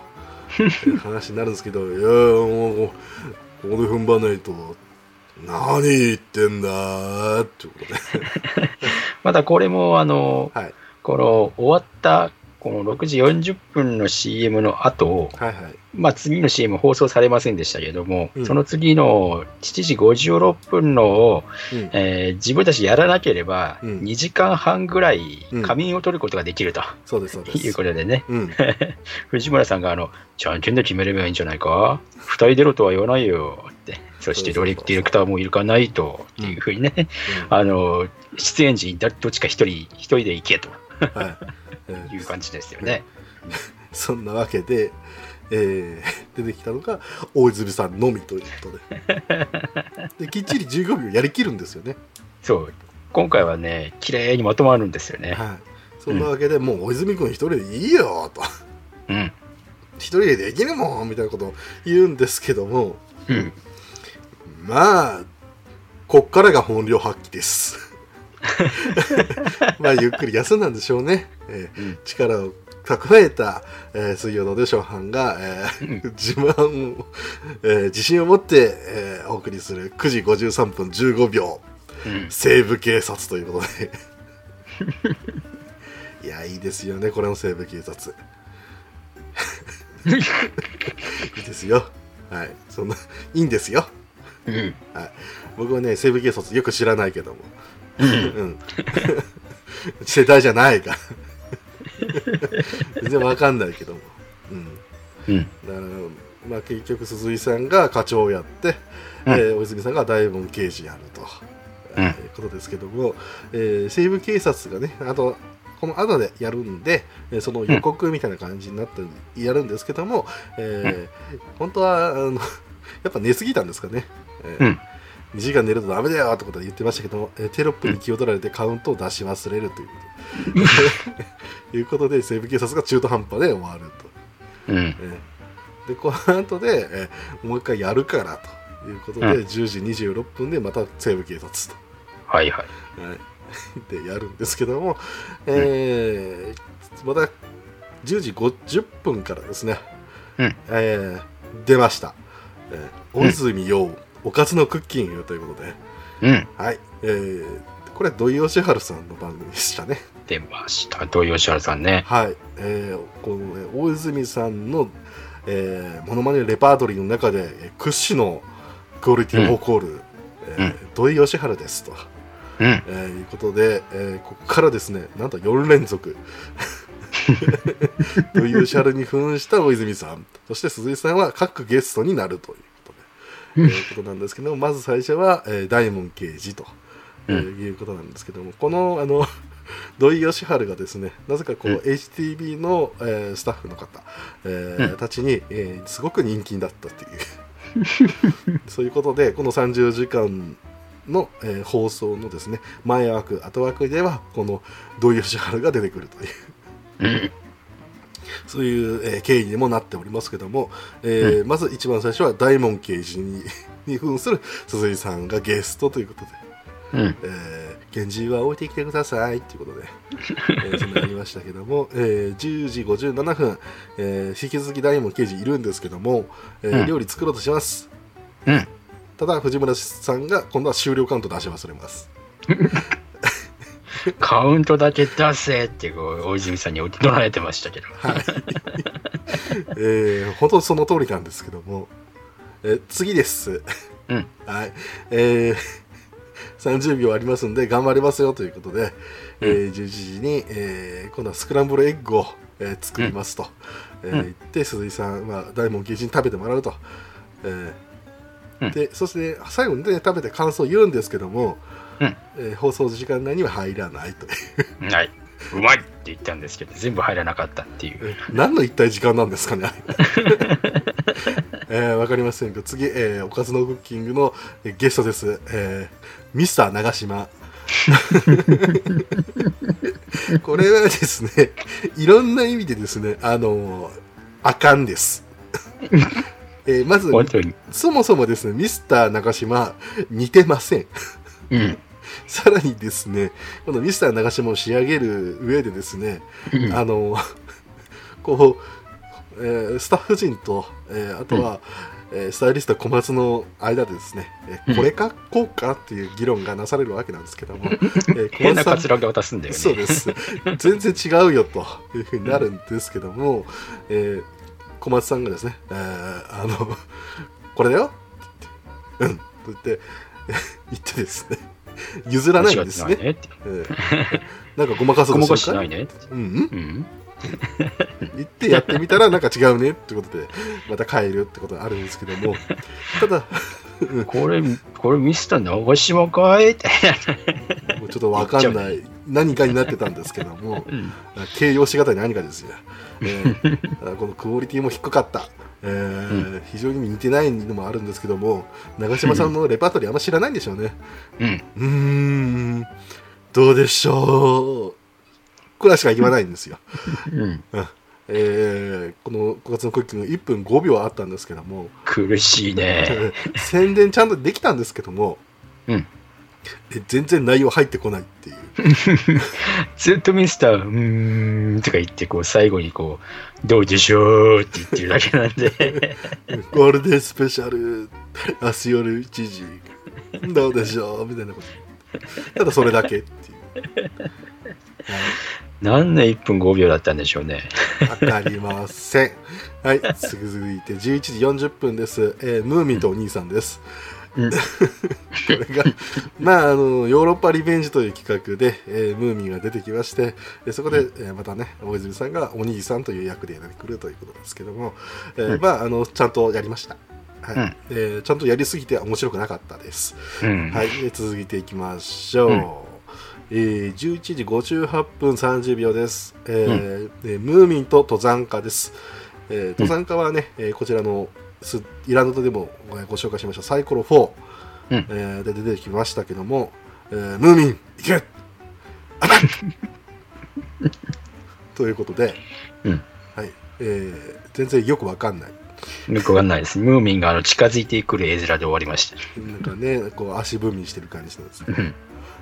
話になるんですけどいやもうここで踏ん張らないと何言ってんだってことでまたこれもこの終わったこの6時40分の CM の後、まあ、次の CM 放送されませんでしたけども、その次の7時56分のを、自分たちやらなければ2時間半ぐらい仮眠を取ることができると、いうことでね、藤村さんがじゃんけんで決めればいいんじゃないか2人出ろとは言わないよってそしてディレクターもいるかないとっていうふうにね、出演陣どっちか一人で行けと、いう感じですよね。そんなわけで、出てきたのが大泉さんのみということで、できっちり15秒やりきるんですよね。そう今回はね綺麗にまとまるんですよね、はい、そんなわけで、うん、もう小泉君一人でいいよと、うん、一人でできるもんみたいなことを言うんですけども、うん、まあこっからが本領発揮ですまあゆっくり休んだんでしょうね、うん、力を蓄えた、水曜のでしょう班が、うん、自信を持って、お送りする9時53分15秒、うん、西部警察ということでいやいいですよねこれの西部警察いいですよ、はい、そんないいんですよ、うん、はい、僕はね西部警察よく知らないけども、うんうん、世代じゃないから全然わかんないけども、うんうん、まあ、結局鈴井さんが課長をやって、うん、大泉さんが大門刑事やると、うん、いうことですけども、西部警察がね、あとこの後でやるんで、その予告みたいな感じになってやるんですけども、本当はやっぱ寝すぎたんですかね、うん、2時間寝るとダメだよってことで言ってましたけども、テロップに気を取られてカウントを出し忘れるというこということで西部警察が中途半端で終わると、うん、でこの後で、もう一回やるからということで、うん、10時26分でまた西部警察と、はいはい、でやるんですけども、また10時50分からですね、うん、出ました、大泉洋、うん、おかずのクッキングということで、うん、はい、これは土井善晴さんの番組でしたね。出ました土井善晴さんね、はい、このね、大泉さんの、モノマネレパートリーの中で屈指のクオリティを誇る、うん、土井善晴ですと、うん、いうことで、ここからですね、なんと4連続土井善晴に扮した大泉さん、そして鈴井さんは各ゲストになるということで、ことなんですけども、まず最初は、大門刑事と、いうことなんですけども、この土井善晴がですね、なぜかこう、うん、HTB の、スタッフの方、うん、たちに、すごく人気だったっていうそういうことで、この30時間の、放送のですね、前枠後枠ではこの土井善晴が出てくるという、うん、そういう、経緯にもなっておりますけども、うん、まず一番最初は大門刑事に扮する鈴井さんがゲストということで、うん、源氏は置いてきてくださいということで、そんなありましたけども、10時57分、引き続き大門刑事いるんですけども、うん、料理作ろうとします、うん、ただ藤村さんが今度は終了カウント出し忘れますカウントだけ出せって大泉さんに怒られてましたけど、はい、本当その通りなんですけども、次です、うん、はい、30秒ありますんで頑張れますよということで、うん、11時に、今度はスクランブルエッグを、作りますと、うん、言って鈴井さんは大門刑事に食べてもらうと、うん、でそして最後に、ね、食べて感想を言うんですけども、うん、放送時間内には入らないという、はい、うまいって言ったんですけど全部入らなかったっていう、何の一体時間なんですかねわかりませんけど、次、おかずのクッキングのゲストです、ミスター長島これはですね、いろんな意味でですね、あかんです、まずそもそもですね、ミスター長島似てません、うん、さらにですね、このミスター長島を仕上げる上でですね、うん、こうスタッフ陣と、あとは、スタイリスト小松の間でですね、これかこうかっていう議論がなされるわけなんですけども、変なカツラが渡すんだよね。そうです全然違うよというふうになるんですけども、小松さんがですね、これだよって、うん、と言って言ってですね、譲らないんですね、なんかごまかそうとしてるか、ごまかしないね、うん、うん言ってやってみたらなんか違うねってことでまた変えるってことがあるんですけども、ただこれミスター長島かいってもうちょっと分かんない何かになってたんですけども、形容しがたい何かですよ、このクオリティも低かった、非常に似てないのもあるんですけども、長島さんのレパートリーあんま知らないんでしょうね、うん、どうでしょうくらいしか言わないんですよ、うんこの9月のクッキング1分5秒あったんですけども、苦しいね宣伝ちゃんとできたんですけども、うん、全然内容入ってこないっていうずっとミスターとか言ってこう最後にこうどうでしょうって言ってるだけなんでゴールデンスペシャル明日夜1時どうでしょうみたいなことただそれだけっていう何で1分5秒だったんでしょうね分かりませんはい続いて11時40分です、ムーミンとお兄さんですうん、これがまあヨーロッパリベンジという企画で、ムーミンが出てきまして、そこで、またね大泉さんがお兄さんという役でやってくるということですけども、まあちゃんとやりました、はいうんちゃんとやりすぎて面白くなかったです、うんはい続いていきましょう、11時58分30秒です、ムーミンと登山家です、登山家はね、こちらのイランドでもご紹介しましたサイコロ4、で出てきましたけども、ムーミンいけアタックということで、はい全然よくわかんないですムーミンが近づいてくる絵面で終わりましたなんかねこう足踏みしてる感じなんですね、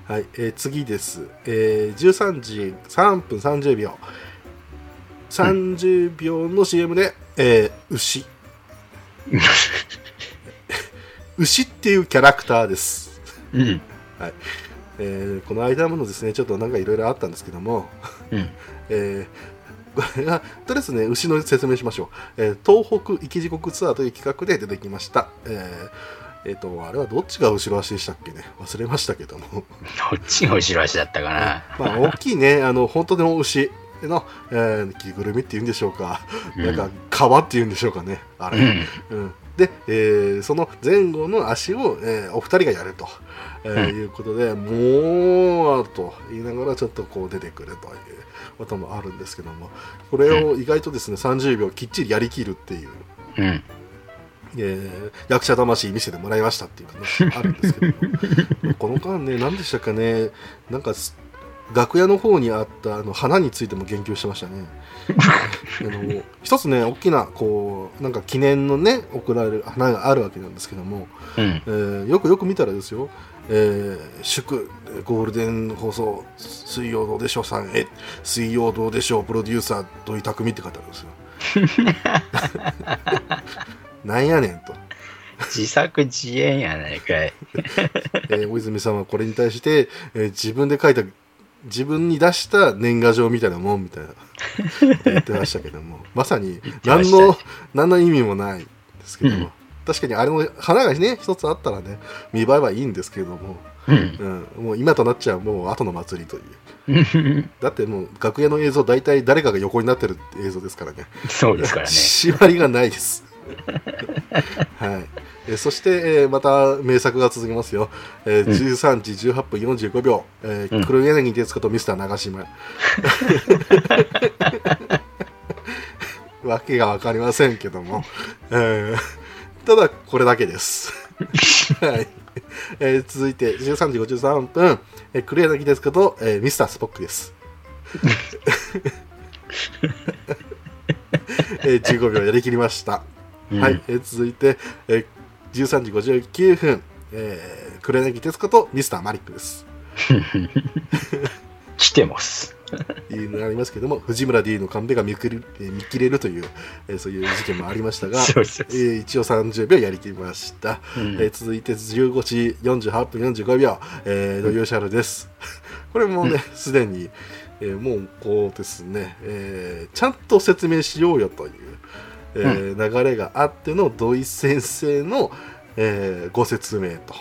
はい次です、13時3分30秒30秒の CM で、牛牛っていうキャラクターです、はいこの間ものですねちょっとなんかいろいろあったんですけども、これがとりあえずね牛の説明しましょう、東北生き地獄ツアーという企画で出てきました、あれはどっちが後ろ足でしたっけね忘れましたけどもどっちが後ろ足だったかなまあ大きいね本当の牛の着ぐるみっていうんでしょうか、なんか皮っていうんでしょうかねあれ、で、その前後の足を、お二人がやると、いうことでもうと言いながらちょっとこう出てくるということもあるんですけどもこれを意外とですね30秒きっちりやりきるっていう、役者魂見せてもらいましたっていう話があるんですけどもこの間ね何でしたかねなんか楽屋の方にあった花についても言及してましたね一つね大きなこうなんか記念のね贈られる花があるわけなんですけども、よくよく見たらですよ、祝ゴールデン放送水曜どうでしょうさんへ水曜どうでしょうプロデューサー土井匠って書いてあるんですよなんやねんと自作自演やないかい、大泉さんはこれに対して、自分で書いた自分に出した年賀状みたいなもんみたいな言ってましたけどもまさに何の意味もないですけども、確かにあれも花がね一つあったらね見栄えはいいんですけれども、もう今となっちゃもう後の祭りというだってもう楽屋の映像大体誰かが横になってる映像ですからねそうですからね縛りがないですはいそして、また名作が続きますよ、13時18分45秒、黒柳徹子とミスター長島わけが分かりませんけども、ただこれだけです、はい続いて13時53分、黒柳徹子と、ミスタースポックです15秒やりきりました、はい続いて、13時59分、黒柳徹子とミスターマリックです来てますいうのがありますけども藤村 D のカンペが見切れるという、そういう事件もありましたが一応30秒やりきりました、続いて15時48分45秒、土曜シャルですこれもねすでに、もうこうですね、ちゃんと説明しようよという流れがあっての土井先生の、ご説明と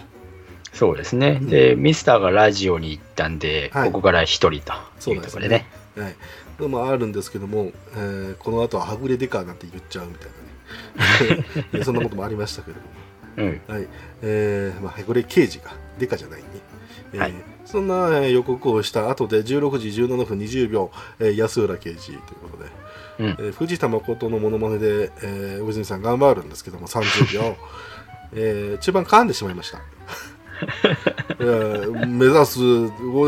そうですね、でミスターがラジオに行ったんで、ここから一人というところでねでもあるんですけども、この後ははぐれでかなんて言っちゃうみたいなねそんなこともありましたけれども、はぐれ刑事がでかじゃないね、そんな、予告をした後で16時17分20秒、安浦刑事ということで藤田誠のモノマネで、大泉さん頑張るんですけども30秒、中盤噛んでしまいました目指すゴー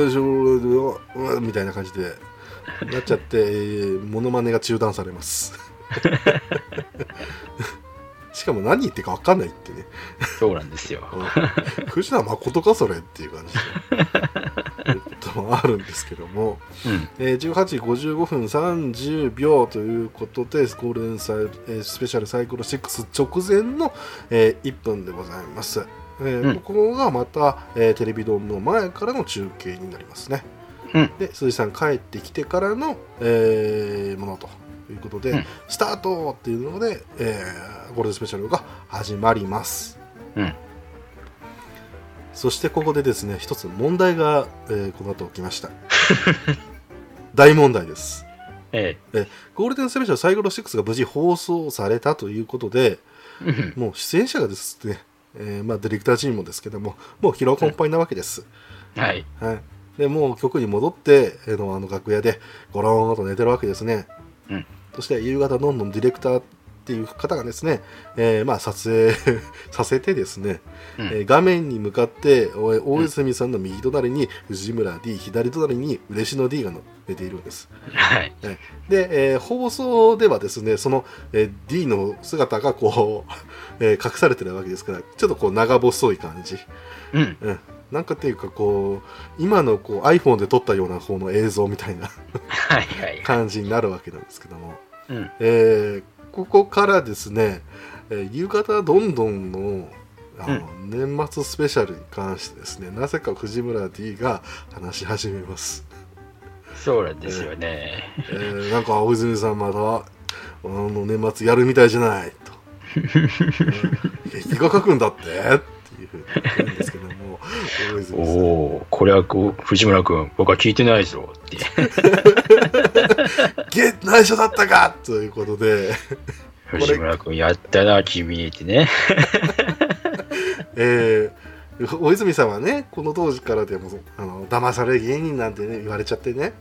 デンショーみたいな感じでなっちゃって、モノマネが中断されますしかも何言ってか分かんないってね。そうなんですよ藤田誠かそれっていう感じあるんですけども、18時55分30秒ということでゴールデンスペシャルサイクロ6直前の、1分でございます、ここがまた、テレビドームの前からの中継になりますね、で鈴井さん帰ってきてからの、ものということで、スタートっていうので、ゴールデンスペシャルが始まります、そしてここでですね、一つ問題が、この後起きました大問題です、ゴールデンスペシャルサイクロ6が無事放送されたということでもう出演者がですね、ディレクターチームもですけども、もう疲労困憊なわけです、でもう局に戻って、あの楽屋でゴローンと寝てるわけですね、そして夕方どんどんディレクターっていう方がですね、撮影させてですね、画面に向かって大泉さんの右隣に藤村 D、左隣に嬉野 D が出ているんです、で、放送ではですねその、D の姿がこう、隠されてるわけですから、ちょっとこう長細い感じ、なんかっていうかこう今のこう iPhone で撮ったような方の映像みたいな感じになるわけなんですけども、ここからですね、夕方どんどんの、年末スペシャルに関してですね、なぜか藤村 D が話し始めます。そうなんですよね、なんか大泉さんまた年末やるみたいじゃないと劇画書くんだってっていうふうに言うんですけども大泉さん、これはこう藤村君僕は聞いてないぞって内緒だったかということで藤村君やったな君ってね、大泉さんはねこの当時からでも騙され芸人なんてね言われちゃってね、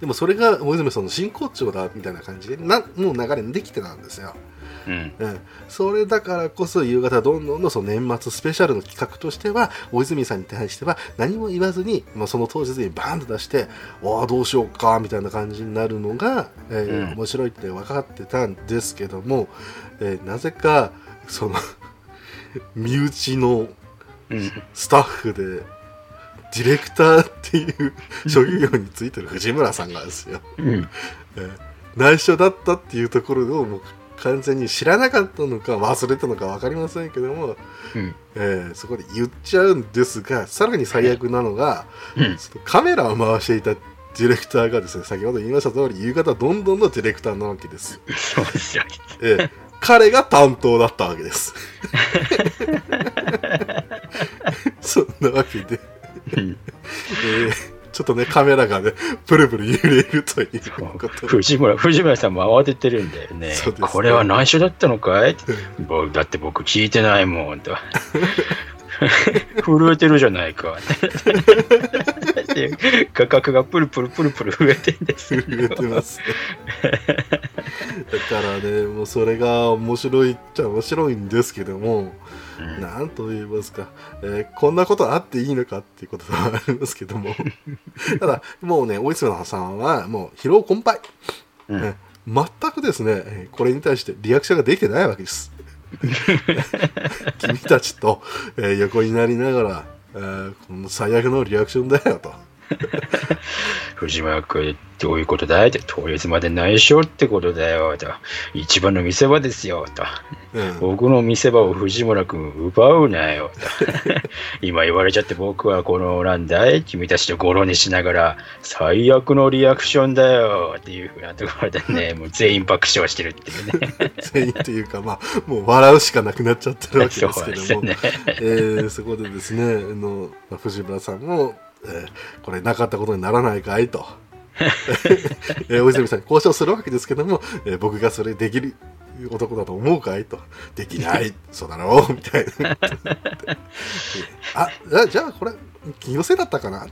でもそれが大泉さんの真骨頂だみたいな感じでもう流れにできてたんですよ、それだからこそ夕方どんどんのその年末スペシャルの企画としては大泉さんに対しては何も言わずに、その当日にバーンと出してどうしようかみたいな感じになるのが、面白いって分かってたんですけども、なぜかその身内のスタッフで、ディレクターっていう職業についてる藤村さんがですよ、内緒だったっていうところをもう完全に知らなかったのか忘れたのか分かりませんけども、そこで言っちゃうんですが、さらに最悪なのが、カメラを回していたディレクターがですね、先ほど言いました通り夕方どんどんのディレクターなわけです。そうですよね、彼が担当だったわけですそんなわけでちょっとねカメラがねプルプル揺れるということ。藤村さんも慌ててるんだよね。これは内緒だったのかいだって僕聞いてないもんと震えてるじゃないか価格がプルプル増えてんですよ。増えてますねだからねもうそれが面白いっちゃ面白いんですけども、なんと言いますか、こんなことあっていいのかっていうことはありますけどもただもうね大泉さんはもう疲労困憊、全くですねこれに対してリアクションができてないわけです君たちと、横になりながらこの最悪のリアクションだよと藤村君どういうことだいって当日まで内緒ってことだよと一番の見せ場ですよと、僕の見せ場を藤村君奪うなよと今言われちゃって僕はこのなんだい君たちとゴロにしながら最悪のリアクションだよっていうふうなところでねもう全員爆笑してるっていうね全員っていうかまあもう笑うしかなくなっちゃってるわけですけども、そこでですね藤村さんもこれなかったことにならないかいと大泉さんに交渉するわけですけども、僕がそれできる男だと思うかいとできないそうだろうみたいなじゃあこれ気のせいだったかなっ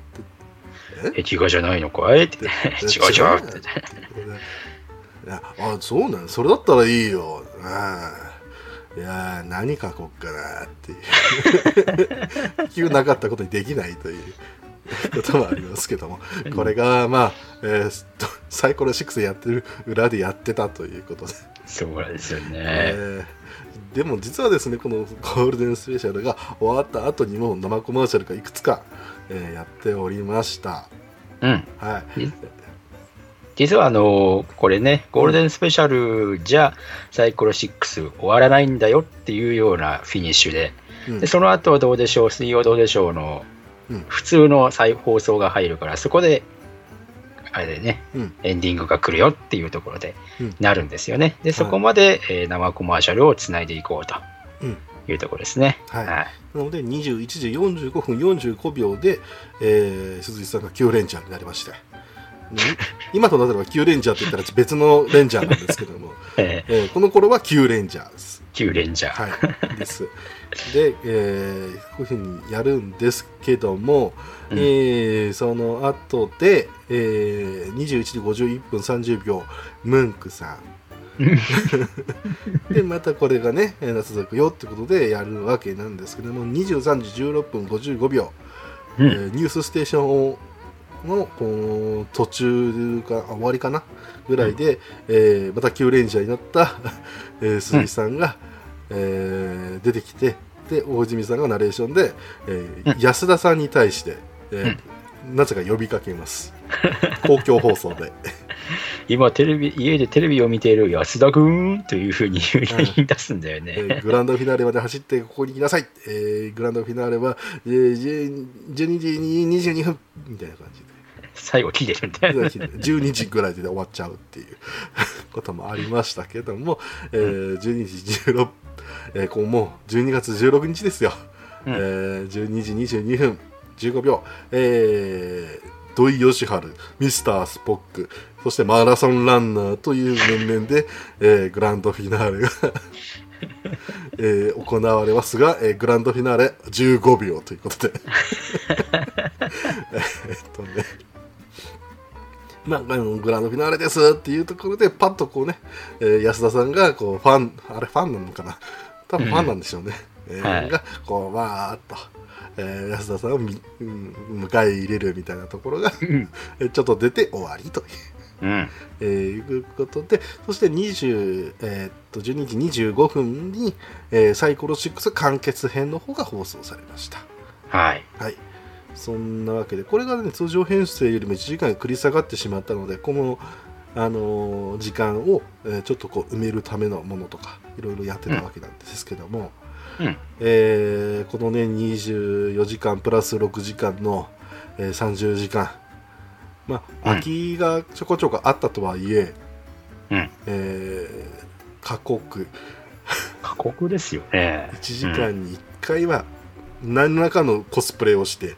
て気がじゃないのかいって違うってそうなんそれだったらいいよいや何書こっかなっていう急なかったことにできないということもありますけども、これがまあ、サイコロ6でやってる裏でやってたということで、そうですよね、でも実はですね、このゴールデンスペシャルが終わった後にも生コマーシャルがいくつか、やっておりました、うん、はい。実はこれね、ゴールデンスペシャルじゃサイコロ6終わらないんだよっていうようなフィニッシュ でその後どうでしょう、水曜どうでしょうの普通の再放送が入るから、そこであれでね、エンディングが来るよっていうところでなるんですよね。でそこまで、生コマーシャルをつないでいこうというところですね、はいはい、なので21時45分45秒で、鈴木さんが9レンジャーになりまして、今となっては9レンジャーって言ったら別のレンジャーなんですけども、この頃は9レンジャーです。9レンジャー、はい、ですで、こういうふうにやるんですけども、うん、その後で、21時51分30秒ムンクさんでまたこれがね続くよってことでやるわけなんですけども、23時16分55秒、うん、ニュースステーションをのこの途中か終わりかなぐらいで、また9レンジャーになった鈴木さんが、出てきて、で大泉さんがナレーションで、安田さんに対して、なぜか呼びかけます。公共放送で今家でテレビを見ている安田くんというふうに言い出すんだよね、グランドフィナーレまで走ってここに来なさい、グランドフィナーレは、12時22分みたいな感じで最後聞いてるんだよね12時ぐらいで終わっちゃうっていうこともありましたけども、12時16、こうもう12月16日ですよ、12時22分15秒、土井善晴、ミスタースポック、そしてマラソンランナーという面々で、グランドフィナーレが、行われますが、グランドフィナーレ15秒ということでね、まあ、グランドフィナーレですっていうところでパッとこうね、安田さんがこうファン、あれファンなのかな、多分ファンなんでしょうね、がこうわーっと、安田さんを迎え入れるみたいなところがちょっと出て終わりという、いうことで、そして12時25分に、サイコロ6完結編の方が放送されました、はいはい、そんなわけでこれが、ね、通常編成よりも1時間繰り下がってしまったので、この時間を、ちょっとこう埋めるためのものとかいろいろやってたわけなんですけども、このね24時間プラス6時間の、30時間、まあ、空きがちょこちょこあったとはいえ、過酷ですよね。1時間に1回は何らかのコスプレをして、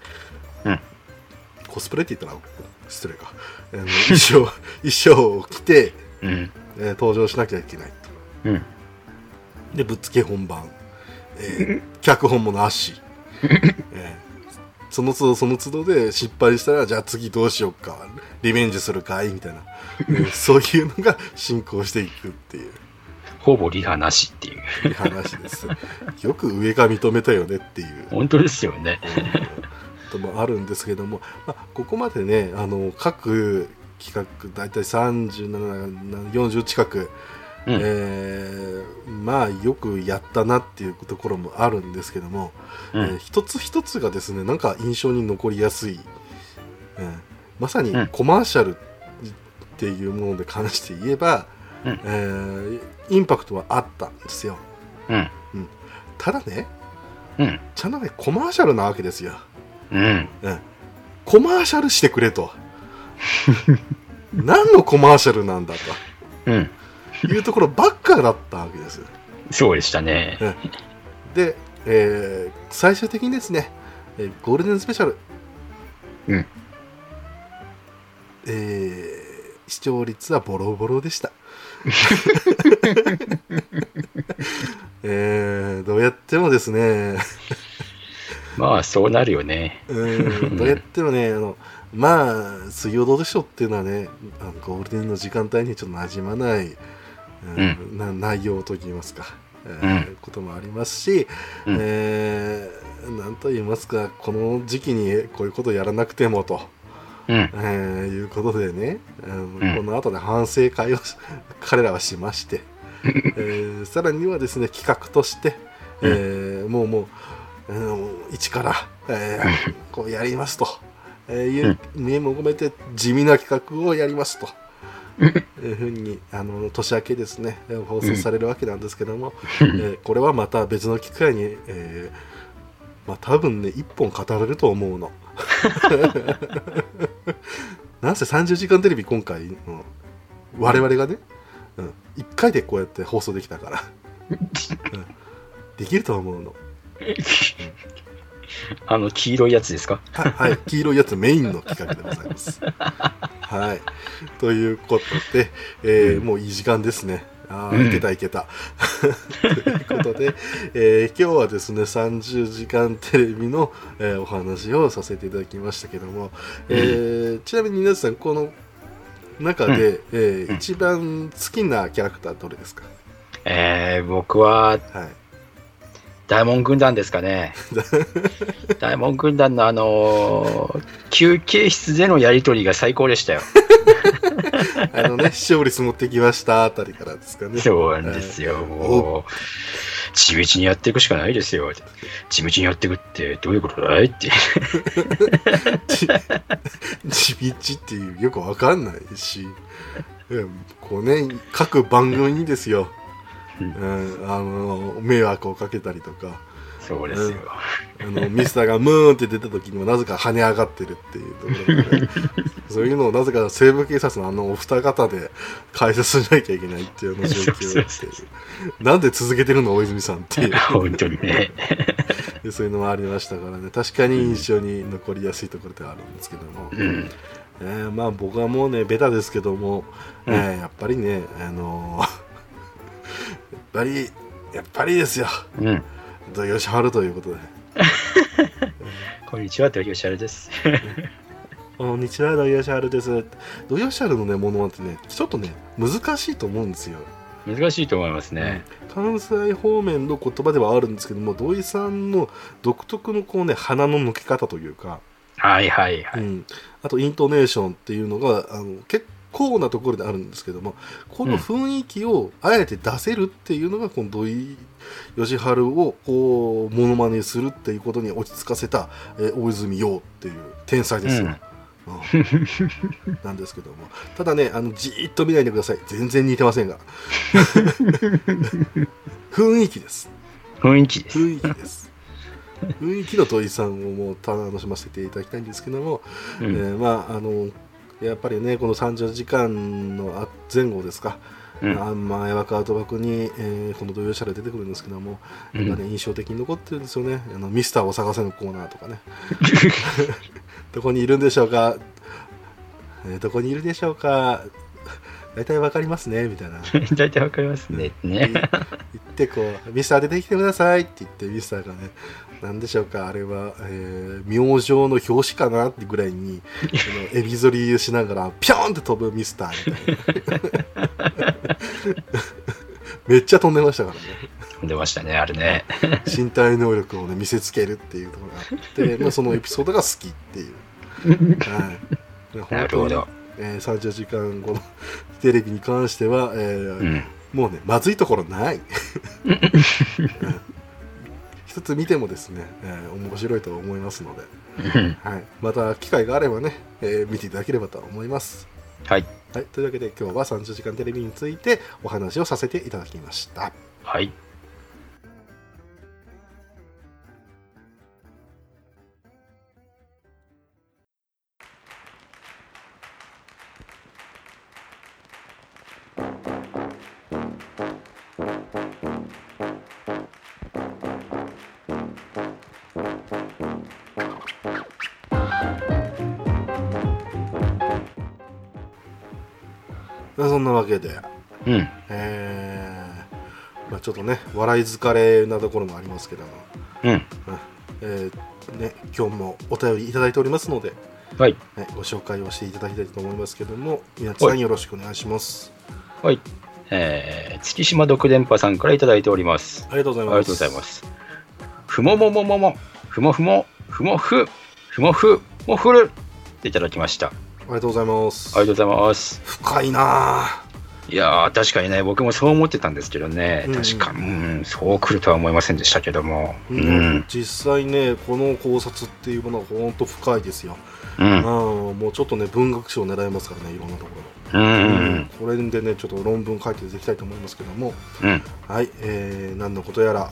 コスプレって言ったら失礼か、衣装を着て、登場しなきゃいけないと、でぶっつけ本番、脚本もなし、その都度その都度で失敗したらじゃあ次どうしようか、リベンジするかいみたいな、そういうのが進行していくっていう、ほぼリハなしっていう話です。よく上が認めたよねっていう、本当ですよねともあるんですけども、まあ、ここまでね各企画だいたい37、40近く、まあよくやったなっていうところもあるんですけども、一つ一つがですねなんか印象に残りやすい、まさにコマーシャルっていうもので関して言えば、インパクトはあったんですよ、ただね、ちゃんとねコマーシャルなわけですよ、コマーシャルしてくれと何のコマーシャルなんだと、いうところばっかだったわけです。そうでしたね、で、最終的にですね、ゴールデンスペシャル、視聴率はボロボロでした、どうやってもですねまあそうなるよねどうやってもねまあ水曜どうでしょうっていうのはねゴールデンの時間帯にちょっとなじまない、内容といいますか、こともありますし、うん、なんと言いますか、この時期にこういうことをやらなくてもと、うん、いうことでね、うん、この後で反省会を彼らはしまして、さらにはですね、企画として、もう一から、こうやりますと、いう名も込めて地味な企画をやりますというふうに年明けですね放送されるわけなんですけども、これはまた別の機会に、まあ多分ね一本語られると思うのなんせ30時間テレビ今回の我々がね、1回でこうやって放送できたから、できると思うの黄色いやつですかはい、黄色いやつメインの企画でございますはい、ということで、もういい時間ですね。いけたいけたということで、今日はですね30時間テレビの、お話をさせていただきましたけども、ちなみに皆さんこの中で、一番好きなキャラクターどれですか？僕は、大門軍団ですかね大門軍団の休憩室でのやり取りが最高でしたよ視聴率持ってきましたあたりからですかね。そうなんですよ、もう地道にやっていくしかないですよ。地道にやっていくってどういうことだいって地道っていうよくわかんないし、こうね各番組にですよ迷惑をかけたりとか。そうですよ、ミスターがムーンって出た時にもなぜか跳ね上がってるっていうところで、そういうのをなぜか西部警察のお二方で解説しなきゃいけないっていうの状況でなんで続けてるの大泉さんっていう本当にねそういうのもありましたからね。確かに印象に残りやすいところではあるんですけども、まあ僕はもうねベタですけども、やっぱりねやっぱりですよ、土井善晴ということでこんにちは土井善晴ですこんにちは土井善晴です。土井善晴のねものってねちょっとね難しいと思うんですよ。難しいと思いますね。関西方面の言葉ではあるんですけども、土井さんの独特のこうね鼻の抜け方というか、あとイントネーションっていうのが結構こうなところであるんですけども、この雰囲気をあえて出せるっていうのが、この土井善晴をこうモノマネするっていうことに落ち着かせた、大泉洋っていう天才ですよ、なんですけども、ただねじーっと見ないでください。全然似てませんが雰囲気です。雰囲気の土井さんをもう楽しませていただきたいんですけども、まあやっぱりねこの30時間の前後ですか、エワカアトバクに、この土井善晴出てくるんですけども、やっぱね、印象的に残ってるんですよね。ミスターを探せのコーナーとかねどこにいるんでしょうか、大体わかりますねみたいな大体わかりますねってね言ってこうミスター出てきてくださいって言って、ミスターがね何でしょうかあれは、明星の表紙かなってぐらいにエビ反りしながらピョーンって飛ぶミスターみたいなめっちゃ飛んでましたからね。飛んでましたねあれね身体能力をね見せつけるっていうところがあって、そのエピソードが好きっていうなるほど。30時間後のテレビに関しては、もうねまずいところない一つ見てもですね、面白いと思いますのでまた機会があればね、見ていただければと思います。はい、というわけで今日は30時間テレビについてお話をさせていただきました。そんなわけで、ちょっとね笑い疲れなところもありますけども、今日もお便りいただいておりますので、ご紹介をしていただきたいと思いますけども、皆さんよろしくお願いします。月島独電波さんからいただいております。ありがとうございます。ありがとうございます。ふもももももふもふもふもふふもふもふるいただきました。ありがとうございます。ありがとうございます。深いないや確かにね、僕もそう思ってたんですけどね、確か、そう来るとは思いませんでしたけども、実際ね、この考察っていうものはほんと深いですよ、もうちょっとね、文学賞を狙いますからね、いろんなところ、これでね、ちょっと論文書いていきたいと思いますけども、はい、何のことやら、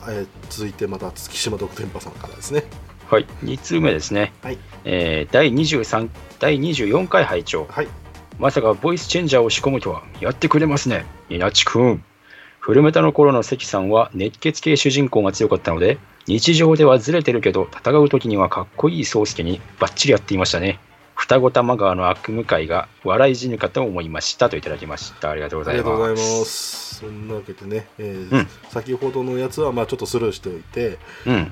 続いてまた月島独電波さんからですね。はい、2通目ですね、はい、第24回拝聴、はい、まさかボイスチェンジャーを仕込むとはやってくれますね、ニナチ君。フルメタの頃の関さんは熱血系主人公が強かったので、日常ではずれてるけど戦う時にはかっこいい宗介にバッチリやっていましたね。双子玉川の悪夢会が笑い死ぬかと思いましたといただきました。ありがとうございます。ありがとうございます。そんなわけでね、先ほどのやつはまあちょっとスルーしておいて、はい、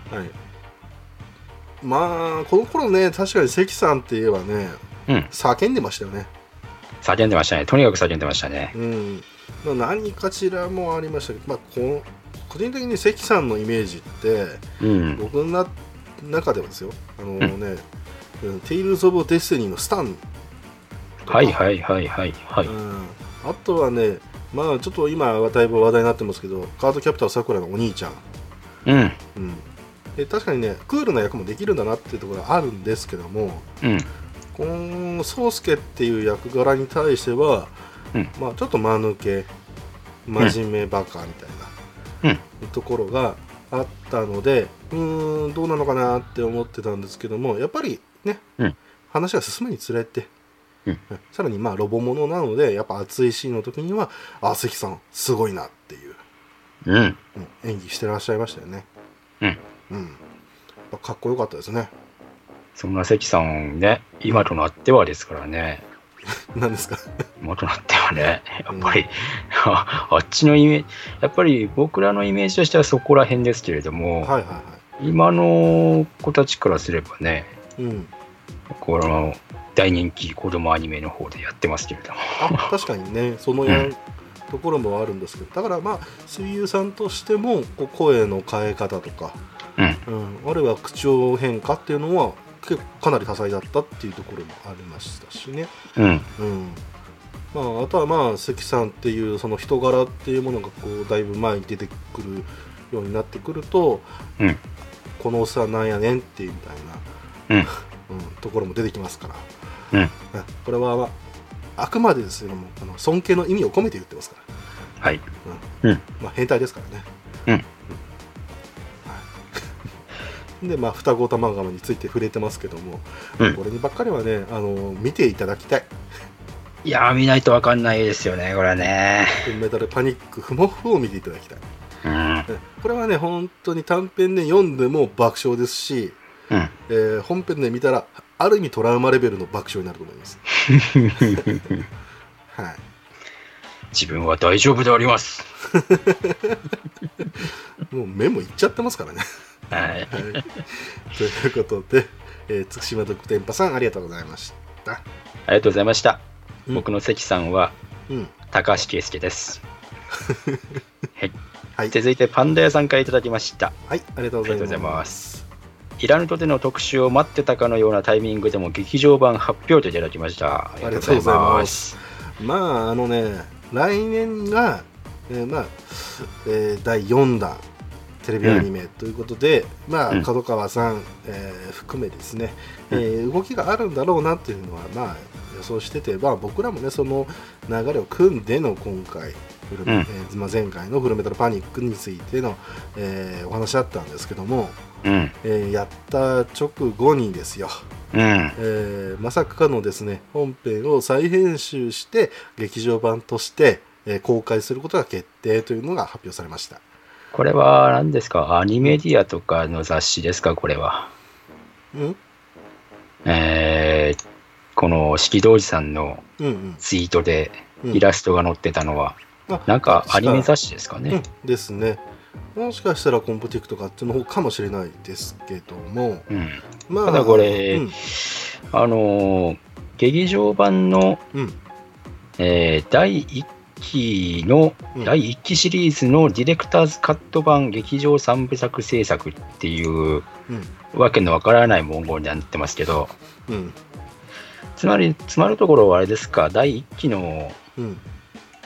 まあこの頃ね、確かに関さんって言えばね、叫んでましたよね。叫んでましたね。とにかく叫んでましたね。何かしらもありましたけど、まあ、個人的に関さんのイメージって、僕の中ではですよ、テイルズ・オブ・デスティニーのスタンとか、あとはね、まあ、ちょっと今はだいぶ話題になってますけど、カードキャプターさくらのお兄ちゃん、で確かにね、クールな役もできるんだなっていうところはあるんですけども、この宗介っていう役柄に対しては、まあ、ちょっと間抜け真面目バカみたいな、ところがあったので、どうなのかなって思ってたんですけども、やっぱりね、話が進むにつれて、さらにまあロボものなのでやっぱ熱いシーンの時には関さんすごいなっていう、演技してらっしゃいましたよね。かっこよかったですね。そんな関さんね、今となってはですからね。何ですか？今となってはね、やっぱり、あっちのイメージ、やっぱり僕らのイメージとしてはそこら辺ですけれども、今の子たちからすればね、この大人気子供アニメの方でやってますけれども、確かにね、そのところもあるんですけど、だからまあ声優さんとしてもこう声の変え方とか、あるいは口調変化っていうのは結構かなり多彩だったっていうところもありましたしね、まあ、あとはまあ関さんっていうその人柄っていうものがこうだいぶ前に出てくるようになってくると、このおっさんなんやねんっていうみたいな、ところも出てきますから、これはあくまでですよ、もうあの尊敬の意味を込めて言ってますから、まあ、変態ですからね、でまあ、双子玉川について触れてますけども、これにばっかりはね、見ていただきたい。いやー、見ないと分かんないですよね、これはね。メタルパニックふもふを見ていただきたい、これはね、本当に短編で読んでも爆笑ですし、本編で見たらある意味トラウマレベルの爆笑になると思います、はい、自分は大丈夫でありますもう目もいっちゃってますからねはい、ということで、月島独電波さんありがとうございました。ありがとうございました。僕の関さんは、高橋圭介ですはい、続いてパンダ屋さんからいただきました。はい、ありがとうございます。ありがとうございます。イラントでの特集を待ってたかのようなタイミングでも劇場版発表といただきました。ありがとうございます。まああのね、来年が、第4弾テレビアニメということで、まあ、角川さん、含めですね、動きがあるんだろうなというのは、まあ、予想してて、まあ、僕らもねその流れを組んでの今回、前回のフルメタルパニックについての、お話だったんですけども、やった直後にですよ、まさかのですね、本編を再編集して劇場版として、公開することが決定というのが発表されました。これは何ですか？アニメディアとかの雑誌ですか？これは。この四季童子さんのツイートでイラストが載ってたのは、なんかアニメ雑誌ですかね。ですね。もしかしたらコンプティクトかっていうの方かもしれないですけども。まあ、ただこれ、劇場版の、第1期の第1期シリーズのディレクターズカット版劇場3部作制作っていう、うん、わけのわからない文言になってますけど、うん、つまるところはあれですか、第1期の、うん、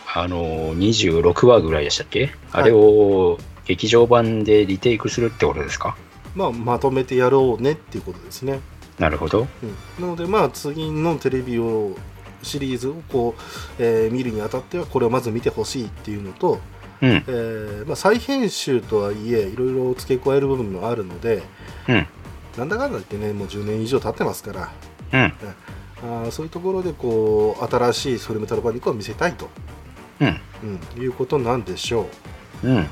26話ぐらいでしたっけ、はい、あれを劇場版でリテイクするってことですか。まあ、まとめてやろうねっていうことですね。なるほど、うん、なのでまあ次のテレビをシリーズをこう、見るにあたってはこれをまず見てほしいっていうのと、うん、まあ、再編集とはいえいろいろ付け加える部分もあるので、うん、なんだかんだ言ってねもう10年以上経ってますから、うん、あ、そういうところでこう新しいソリュメタルパニックを見せたいと、うんうん、いうことなんでしょう、うんうん、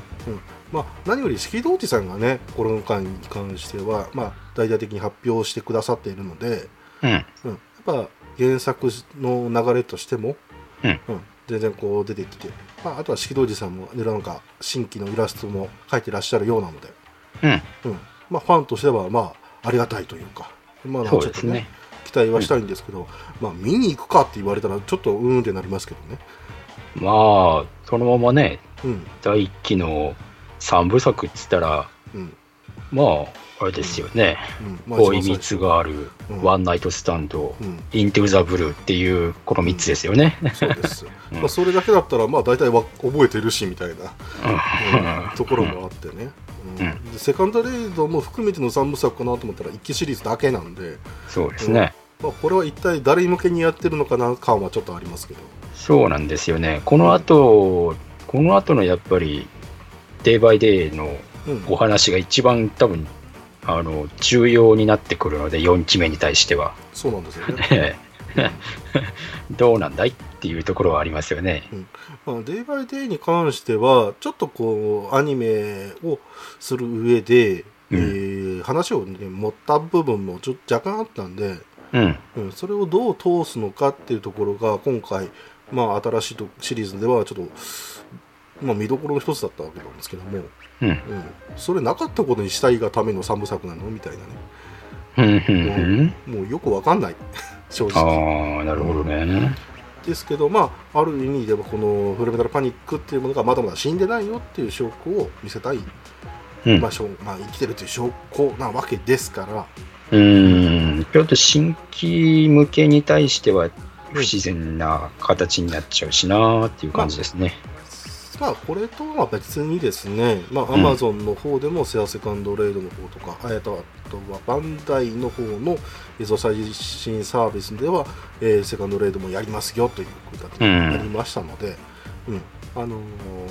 まあ、何より四季童子さんがねこの回に関しては、まあ、大々的に発表してくださっているので、うんうん、やっぱ原作の流れとしても、うんうん、全然こう出てきて、まあ、あとは四季童子さんもなんか新規のイラストも描いてらっしゃるようなので、うんうん、まあ、ファンとしてはまあありがたいというか、まあ、ちょっとね、そうですね、期待はしたいんですけど、うん、まあ、見に行くかって言われたらちょっとうーんってなりますけどね。まあそのままね、うん、第1期の3部作って言ったら、うん、まああれですよね、恋蜜がある、うん、ワンナイトスタンド、うん、イントゥーザブルーっていうこの3つですよね、うん、そうです、うん、まあ、それだけだったらまあ大体は覚えてるしみたいな、うんうん、ところもあってね、うんうん、でセカンドレードも含めての3部作かなと思ったら1期シリーズだけなんで、そうですね、うん、まあ、これは一体誰向けにやってるのかな感はちょっとありますけど。そうなんですよね。この後のやっぱりデイバイデイのお話が一番多分重要になってくるので、4期目に対しては。そうなんですよねどうなんだいっていうところはありますよね、うん、まあ、デイバイデイに関してはちょっとこうアニメをする上で、うん、話を、ね、持った部分もちょっと若干あったんで、うんうん、それをどう通すのかっていうところが今回、まあ、新しいシリーズではちょっとまあ、見どころの一つだったわけなんですけども、うんうん、それなかったことにしたいがための3部作なのみたいなねもうよくわかんない正直。あ、なるほどね、うん、ですけど、まあ、ある意味ではこのフルメタルパニックっていうものがまだまだ死んでないよっていう証拠を見せたい、うん、まあ、生きてるという証拠なわけですから、うーん、ちょっと新規向けに対しては不自然な形になっちゃうしなっていう感じですね、まあまあ、これとは別にですね、まあ、Amazon の方でもセアセカンドレードの方とか、うん、あとはバンダイの方の映像最新サービスでは、セカンドレードもやりますよということになりましたので、うんうん、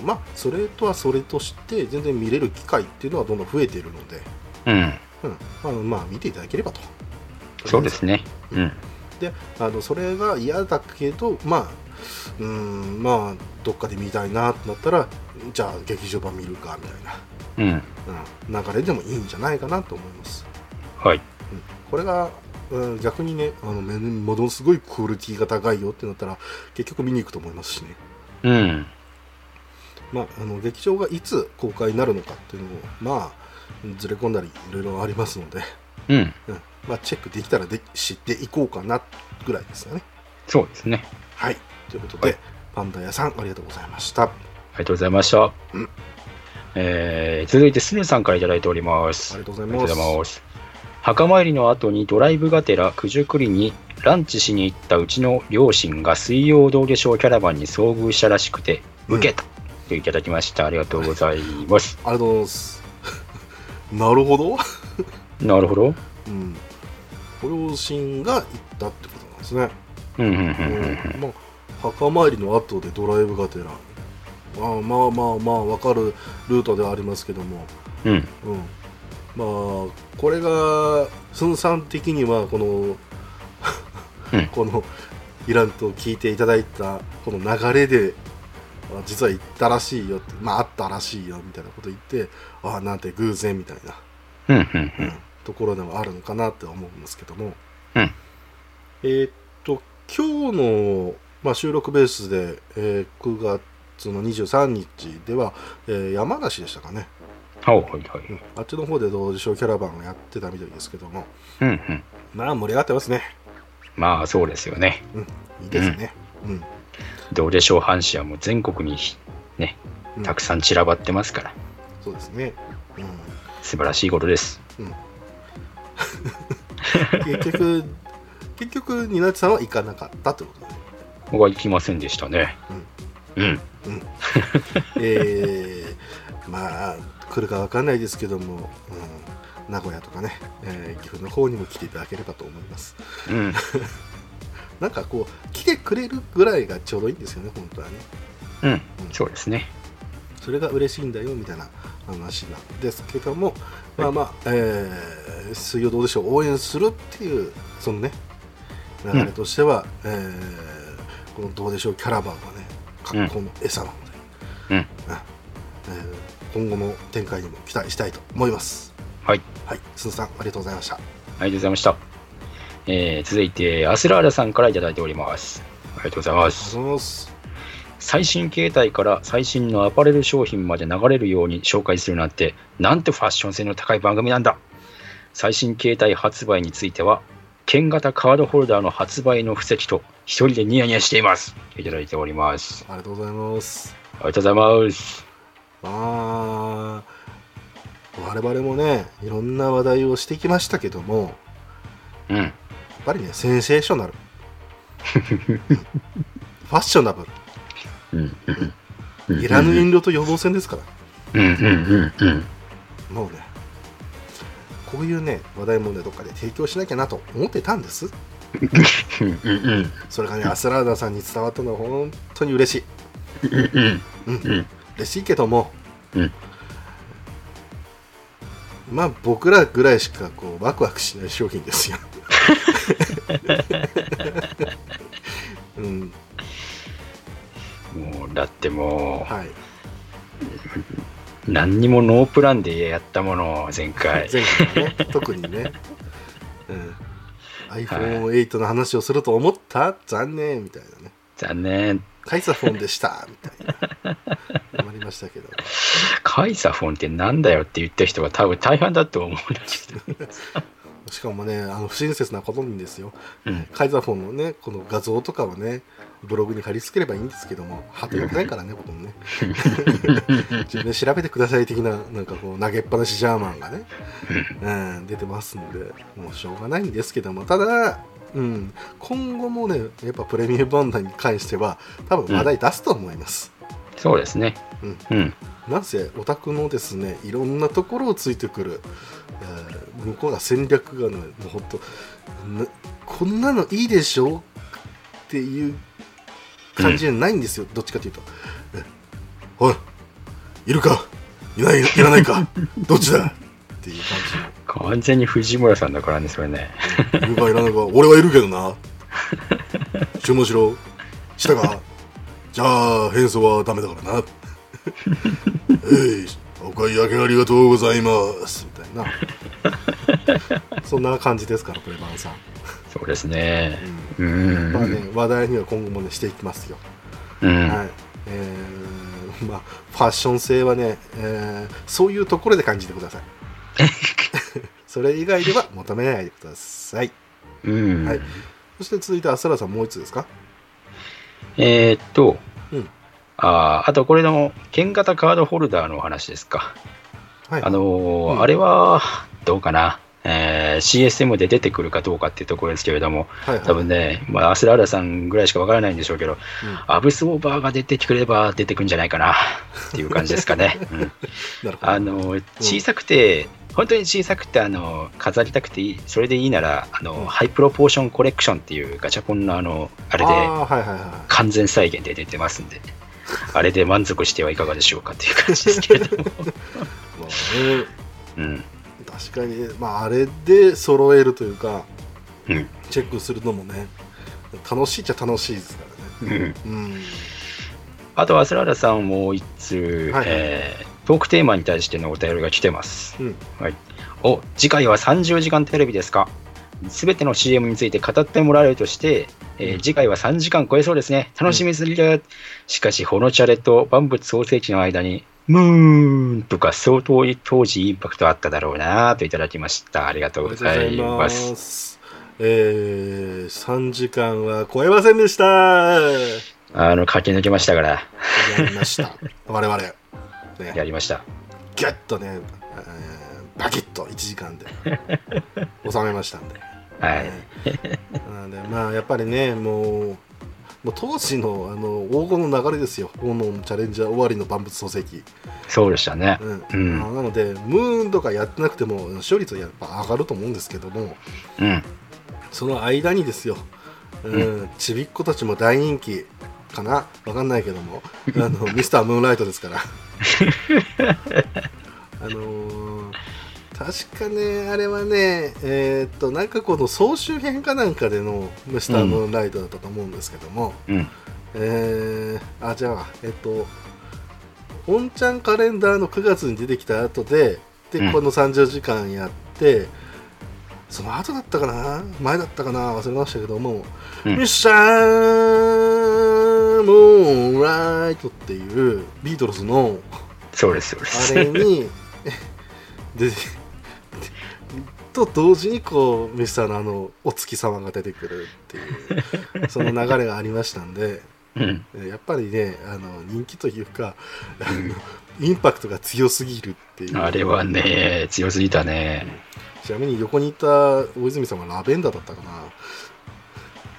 まあ、それとはそれとして全然見れる機会っていうのはどんどん増えているので、うんうん、まあ、見ていただければと。そうですね、うんうん、でそれが嫌だけど、まあ、うん、まあどっかで見たいなってなったらじゃあ劇場版見るかみたいな、うんうん、流れでもいいんじゃないかなと思います。はい、うん、これが、うん、逆にねものすごいクオリティが高いよってなったら結局見に行くと思いますしね、うん、まあ、劇場がいつ公開になるのかっていうのもまあずれ込んだりいろいろありますので、うんうん、まあ、チェックできたら知っていこうかなぐらいですよね。そうですね、はい、ということで、はい、パンダ屋さんありがとうございました。ありがとうございました、うん、続いてスヌさんからいただいております。ありがとうございます。墓参りの後にドライブがてら九十九里にランチしに行ったうちの両親が水曜どうでしょうキャラバンに遭遇したらしくてウケた、うん、といただきました。ありがとうございます。ありがとうございますなるほどなるほど、うん、両親が行ったってことなんですね。うんうんうんうん、まあ墓参りの後でドライブがてら、まあまあまあまあ分かるルートではありますけども、うんうん、まあこれがスンさん的にはこの、うん、このイランと聞いていただいたこの流れで実は行ったらしいよって、まああったらしいよみたいなこと言って、ああなんて偶然みたいな、うんうんうんうん、ところでもあるのかなって思うんですけども、うん、今日のまあ、収録ベースで、9月の23日では、山梨でしたかね、はいはいはい、あっちの方でどうでしょうキャラバンをやってたみたいですけども、うんうん、まあ盛り上がってますね。まあそうですよね、うん、いいですね、うんうん、どうでしょう阪神はもう全国にね、たくさん散らばってますから、うん、そうですね、うん、素晴らしいことです、うん、結局稲内さんは行かなかったということですね。僕は行きませんでしたね、うんうんうん、まあ来るか分かんないですけども、うん、名古屋とかね、岐阜の方にも来ていただければと思います、うん、なんかこう来てくれるぐらいがちょうどいいんですよね本当はね、うん、うん、そうですね、それが嬉しいんだよみたいな話なんですけども、まあまあ、水曜どうでしょう応援するっていうそのね流れとしては、うん、このどうでしょうキャラバンはね格好の餌なので、うんうん、今後の展開にも期待したいと思います。はい、はい、すんさんありがとうございました。ありがとうございました。続いてアスラーラさんからいただいております。ありがとうございます。最新形態から最新のアパレル商品まで流れるように紹介するなんてなんてファッション性の高い番組なんだ。最新形態発売については剣型カードホルダーの発売の布石と一人でニヤニヤしています。いただいております。ありがとうございます。ありがとうございます。まあ我々もねいろんな話題をしてきましたけども、うん、やっぱりねセンセーショナルファッショナブルいらぬ遠慮と予防線ですから、うんうんうんうん、もうねこういうね話題もねどっかで提供しなきゃなと思ってたんですそれがねアスラーダさんに伝わったのは本当に嬉しい、うんうん、嬉しいけども、うん、まあ僕らぐらいしかこうワクワクしない商品ですよ、うんもうだってもう、はい、何にもノープランでやったものを前回ね特にね、うん、iPhone8 の話をすると思った、はい、残念みたいなね残念カイサフォンでしたみたいな困りましたけどカイサフォンってなんだよって言った人が多分大半だと思うんですけどしかもね不親切なことにですよ、うん、カイサフォンのねこの画像とかはねブログに貼り付ければいいんですけども貼ってよくないからね僕もね自分で調べてください的ななんかこう投げっぱなしジャーマンがね、うん、出てますのでもうしょうがないんですけどもただ、うん、今後もねやっぱプレミアムバンダーに関しては多分話題出すと思います、うん、そうですね、うんうん、なんせオタクのですねいろんなところをついてくる、向こうが戦略がねもうほんとこんなのいいでしょっていう感じじゃないんですよ、うん、どっちかというとおいいるかいないいらないかどっちだっていう感じの完全に藤村さんだからねそれねいるかいらないか俺はいるけどな注文しろしたかじゃあ変装はダメだからなお買い上げありがとうございますみたいなそんな感じですからプレバンさんそうですね、うんまあ、ね話題には今後も、ね、していきますよ、うんはいまあ、ファッション性はね、そういうところで感じてくださいそれ以外では求めないでください、うんはい、そして続いてアスラさんもう一つですかうん、あとこれの剣型カードホルダーの話ですか、はいうん、あれはどうかなCSM で出てくるかどうかっていうところですけれども、はいはい、多分ね、まあ、アスラーラさんぐらいしかわからないんでしょうけど、うん、アブスオーバーが出てくれば出てくるんじゃないかなっていう感じですかね、うん、小さくて、うん、本当に小さくて飾りたくていいそれでいいならうん、ハイプロポーションコレクションっていうガチャポンのあれで完全再現で出てますんであれで満足してはいかがでしょうかっていう感じですけれども、うん確かに、まあ、あれで揃えるというか、うん、チェックするのもね楽しいっちゃ楽しいですからね、うんうん、あとアスラーラさんもう一通、はいトークテーマに対してのお便りが来てます、うんはい、次回は30時間テレビですか全ての CM について語ってもらえるとして、次回は3時間超えそうですね楽しみすぎる、うん、しかしホノチャレと万物創生期の間にムーンとか相当当時インパクトあっただろうなといただきましたありがとうございます、3時間は超えませんでした駆け抜けましたから。やりました。我々、ね、やりました。ギュッとね、バキッと1時間で収めましたんで。はい。なんでまあやっぱりね、もう当時の黄金の流れですよ。黄金チャレンジャー終わりの万物創世記。そうでしたね。うん。なのでムーンとかやってなくても勝率はやっぱ上がると思うんですけども。うん。その間にですよ。うん、ちびっ子たちも大人気かな、わかんないけどもミスタームーンライトですから確かねあれはねなんかこの総集編かなんかでのミスタームーンライトだったと思うんですけども、うん、じゃあオンチャンカレンダーの9月に出てきた後でこの30時間やって、うん、その後だったかな前だったかな忘れましたけども、うん、ミッシャームーンライトっていうビートルズのそうですあれにでと同時にこうミスターのお月様が出てくるっていうその流れがありましたんで、うん、やっぱりね人気というかインパクトが強すぎるっていうあれはね強すぎたね、うんちなみに横にいた大泉さんはラベンダーだったかな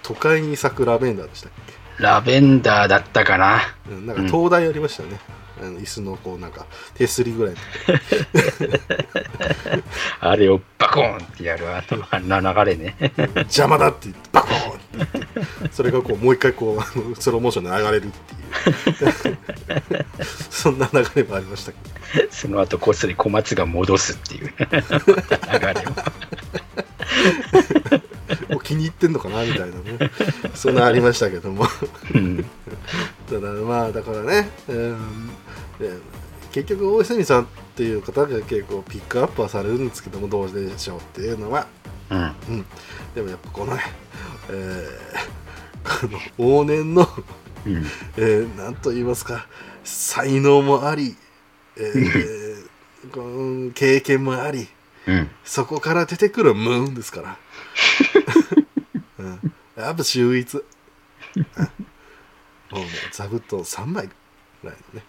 都会に咲くラベンダーでしたっけラベンダーだったかな、うん、なんか灯台ありましたよね、うん、椅子のこうなんか手すりぐらいのあれをバコーンってやるあの流れね邪魔だって言ってバコーンって言ってそれがこうもう一回こうスローモーションで流れるっていうそんな流れもありましたけどその後こっそり小松が戻すっていう流れを気に入ってんのかなみたいなねそんなありましたけども、うん、ただまあだからね、結局大泉さんっていう方が結構ピックアップはされるんですけどもどうでしょうっていうのは、うんうん、でもやっぱこのね、往年の、うんなんと言いますか才能もあり経験もあり、うん、そこから出てくるムーンですから、うん、やっぱ秀逸もう座布団3枚ぐらいのね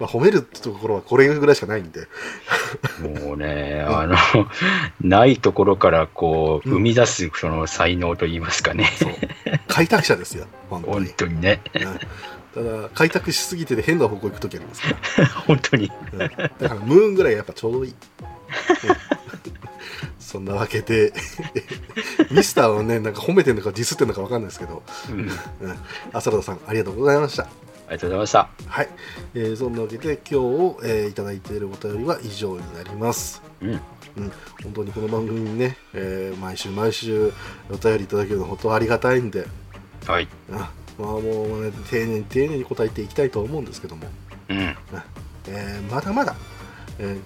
まあ褒めるところはこれぐらいしかないんでもうねないところからこう生み出すその才能といいますかね、うん、そう開拓者ですよ本当にね、うんただ開拓しすぎてて変な方向行くときありますから本当に、うん、だからムーンぐらいやっぱちょうどいい、うん、そんなわけでミスターをねなんか褒めてるのかディスってるのか分かんないですけど、うんうん、浅田さんありがとうございました。ありがとうございました、はいそんなわけで今日、いただいているお便りは以上になります、うんうん、本当にこの番組にね、毎週毎週お便りいただけるの本当ありがたいんではい、うんまあもうね、丁寧に答えていきたいと思うんですけども、うんまだまだ、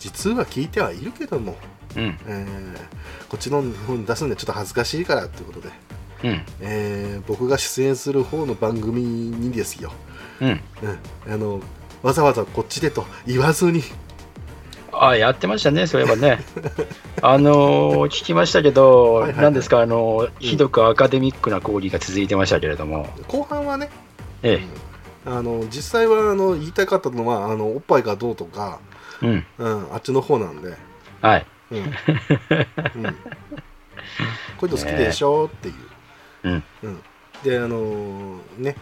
実は聞いてはいるけども、うんこっちの方に出すんでちょっと恥ずかしいからということで、うん僕が出演する方の番組にですよ、うんうん、わざわざこっちでと言わずにあやってましたねそういえばね聞きましたけど、はいはいはい、何ですかひどくアカデミックな講義が続いてましたけれども後半はね、ええ、実際は言いたかったのはおっぱいがどうとか、うんうん、あっちの方なんではい、うんうん、こういうの好きでしょっていう、うん、でね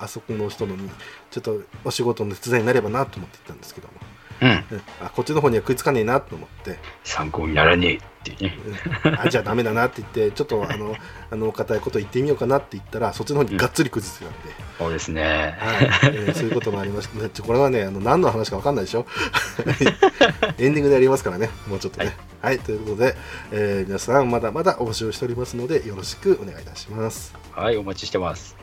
あそこの人のちょっとお仕事の手伝いになればなと思って行ったんですけどもうんうん、あこっちの方には食いつかねえなと思って参考にならねえっていうねあじゃあダメだなって言ってちょっと硬いこと言ってみようかなって言ったらそっちの方にがっつり食いついたんで、うん、そうですね、はいそういうこともありましたねこれはね何の話か分かんないでしょエンディングでやりますからねもうちょっとねはい、はい、ということで、皆さんまだまだお募集しておりますのでよろしくお願いいたします。はいお待ちしてます。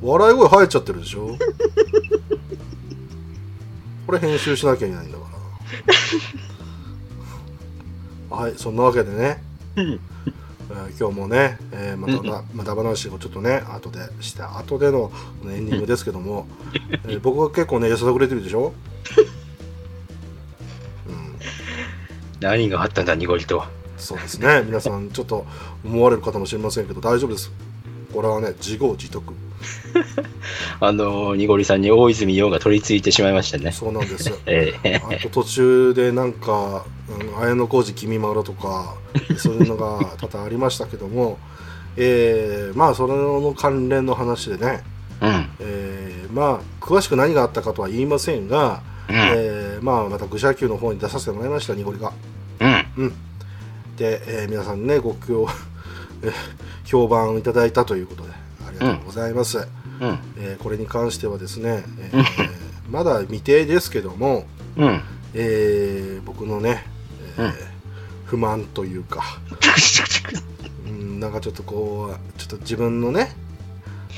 笑い声生えちゃってるでしょこれ編集しなきゃいけないんだからはいそんなわけでね今日もね、また話をちょっとね後でして後でのエンディングですけども、僕は結構ねやさぐれてるでしょ、うん、何があったんだ濁りと。そうですね、皆さんちょっと思われる方もしれませんけど大丈夫です、これはね自業自得濁りさんに大泉洋が取り付いてしまいましたね。そうなんです、あと途中でなんか綾小路きみまろとかそういうのが多々ありましたけども、まあそれの関連の話でね、まあ詳しく何があったかとは言いませんが、まあまた愚者級の方に出させてもらいました濁りが、で、皆さんねご評判をいただいたということでありがとうございます、これに関してはですね、まだ未定ですけども、僕のね、不満というかなんかちょっとこうちょっと自分のね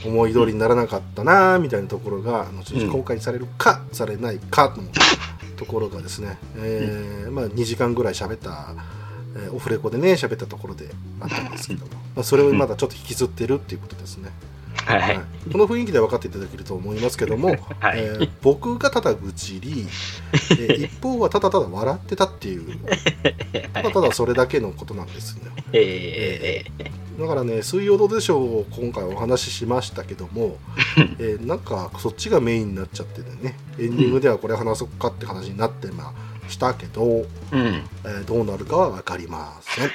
思い通りにならなかったなみたいなところが後々公開されるか、されないかのところがですね、まあ、2時間ぐらい喋ったオフレコでね喋ったところであったんですけども、まあ、それをまだちょっと引きずってるっていうことですね、この雰囲気で分かっていただけると思いますけども、僕がただ愚痴り一方はただただ笑ってたっていうただただそれだけのことなんですね、だからね水曜どうでしょうを今回お話ししましたけども、なんかそっちがメインになっちゃっててねエンディングではこれ話そうかって話になってまあしたけど、どうなるかは分かりません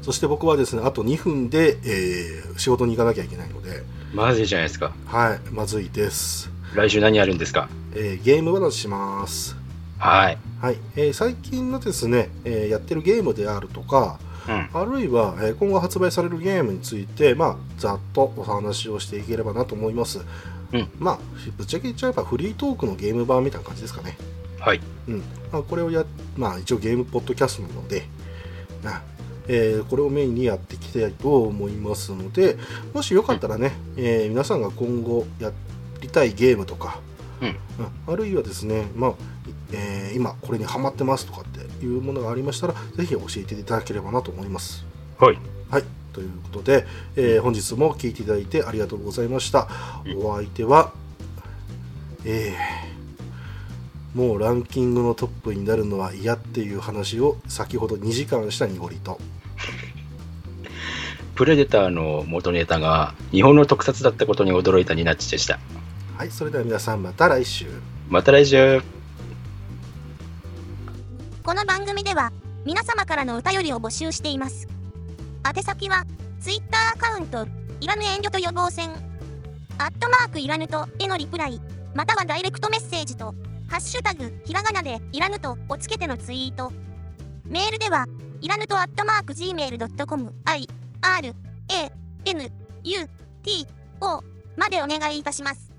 そして僕はですねあと2分で、仕事に行かなきゃいけないのでまずいじゃないですか。はい、まずいです。来週何やるんですか？ゲーム話します。はい、最近のですね、やってるゲームであるとか、あるいは、今後発売されるゲームについて、まあ、ざっとお話をしていければなと思います。まあぶっちゃけ言っちゃえばフリートークのゲーム版みたいな感じですかね。まあ、これをまあ、一応ゲームポッドキャストなので、これをメインにやっていきたいと思いますので、もしよかったらね、皆さんが今後やりたいゲームとか、あるいはですね、まあ今これにハマってますとかっていうものがありましたらぜひ教えていただければなと思います。ということで、本日も聞いていただいてありがとうございました。お相手は、もうランキングのトップになるのは嫌っていう話を先ほど2時間した濁りとプレデターの元ネタが日本の特撮だったことに驚いたニナッチでした。はい、それでは皆さんまた来週。この番組では皆様からのお便りを募集しています。宛先は Twitter アカウントいらぬ遠慮と予防線@いらぬとへのリプライまたはダイレクトメッセージとハッシュタグひらがなでいらぬとをつけてのツイート。メールではいらぬと@gmail.com IRANUTO までお願いいたします。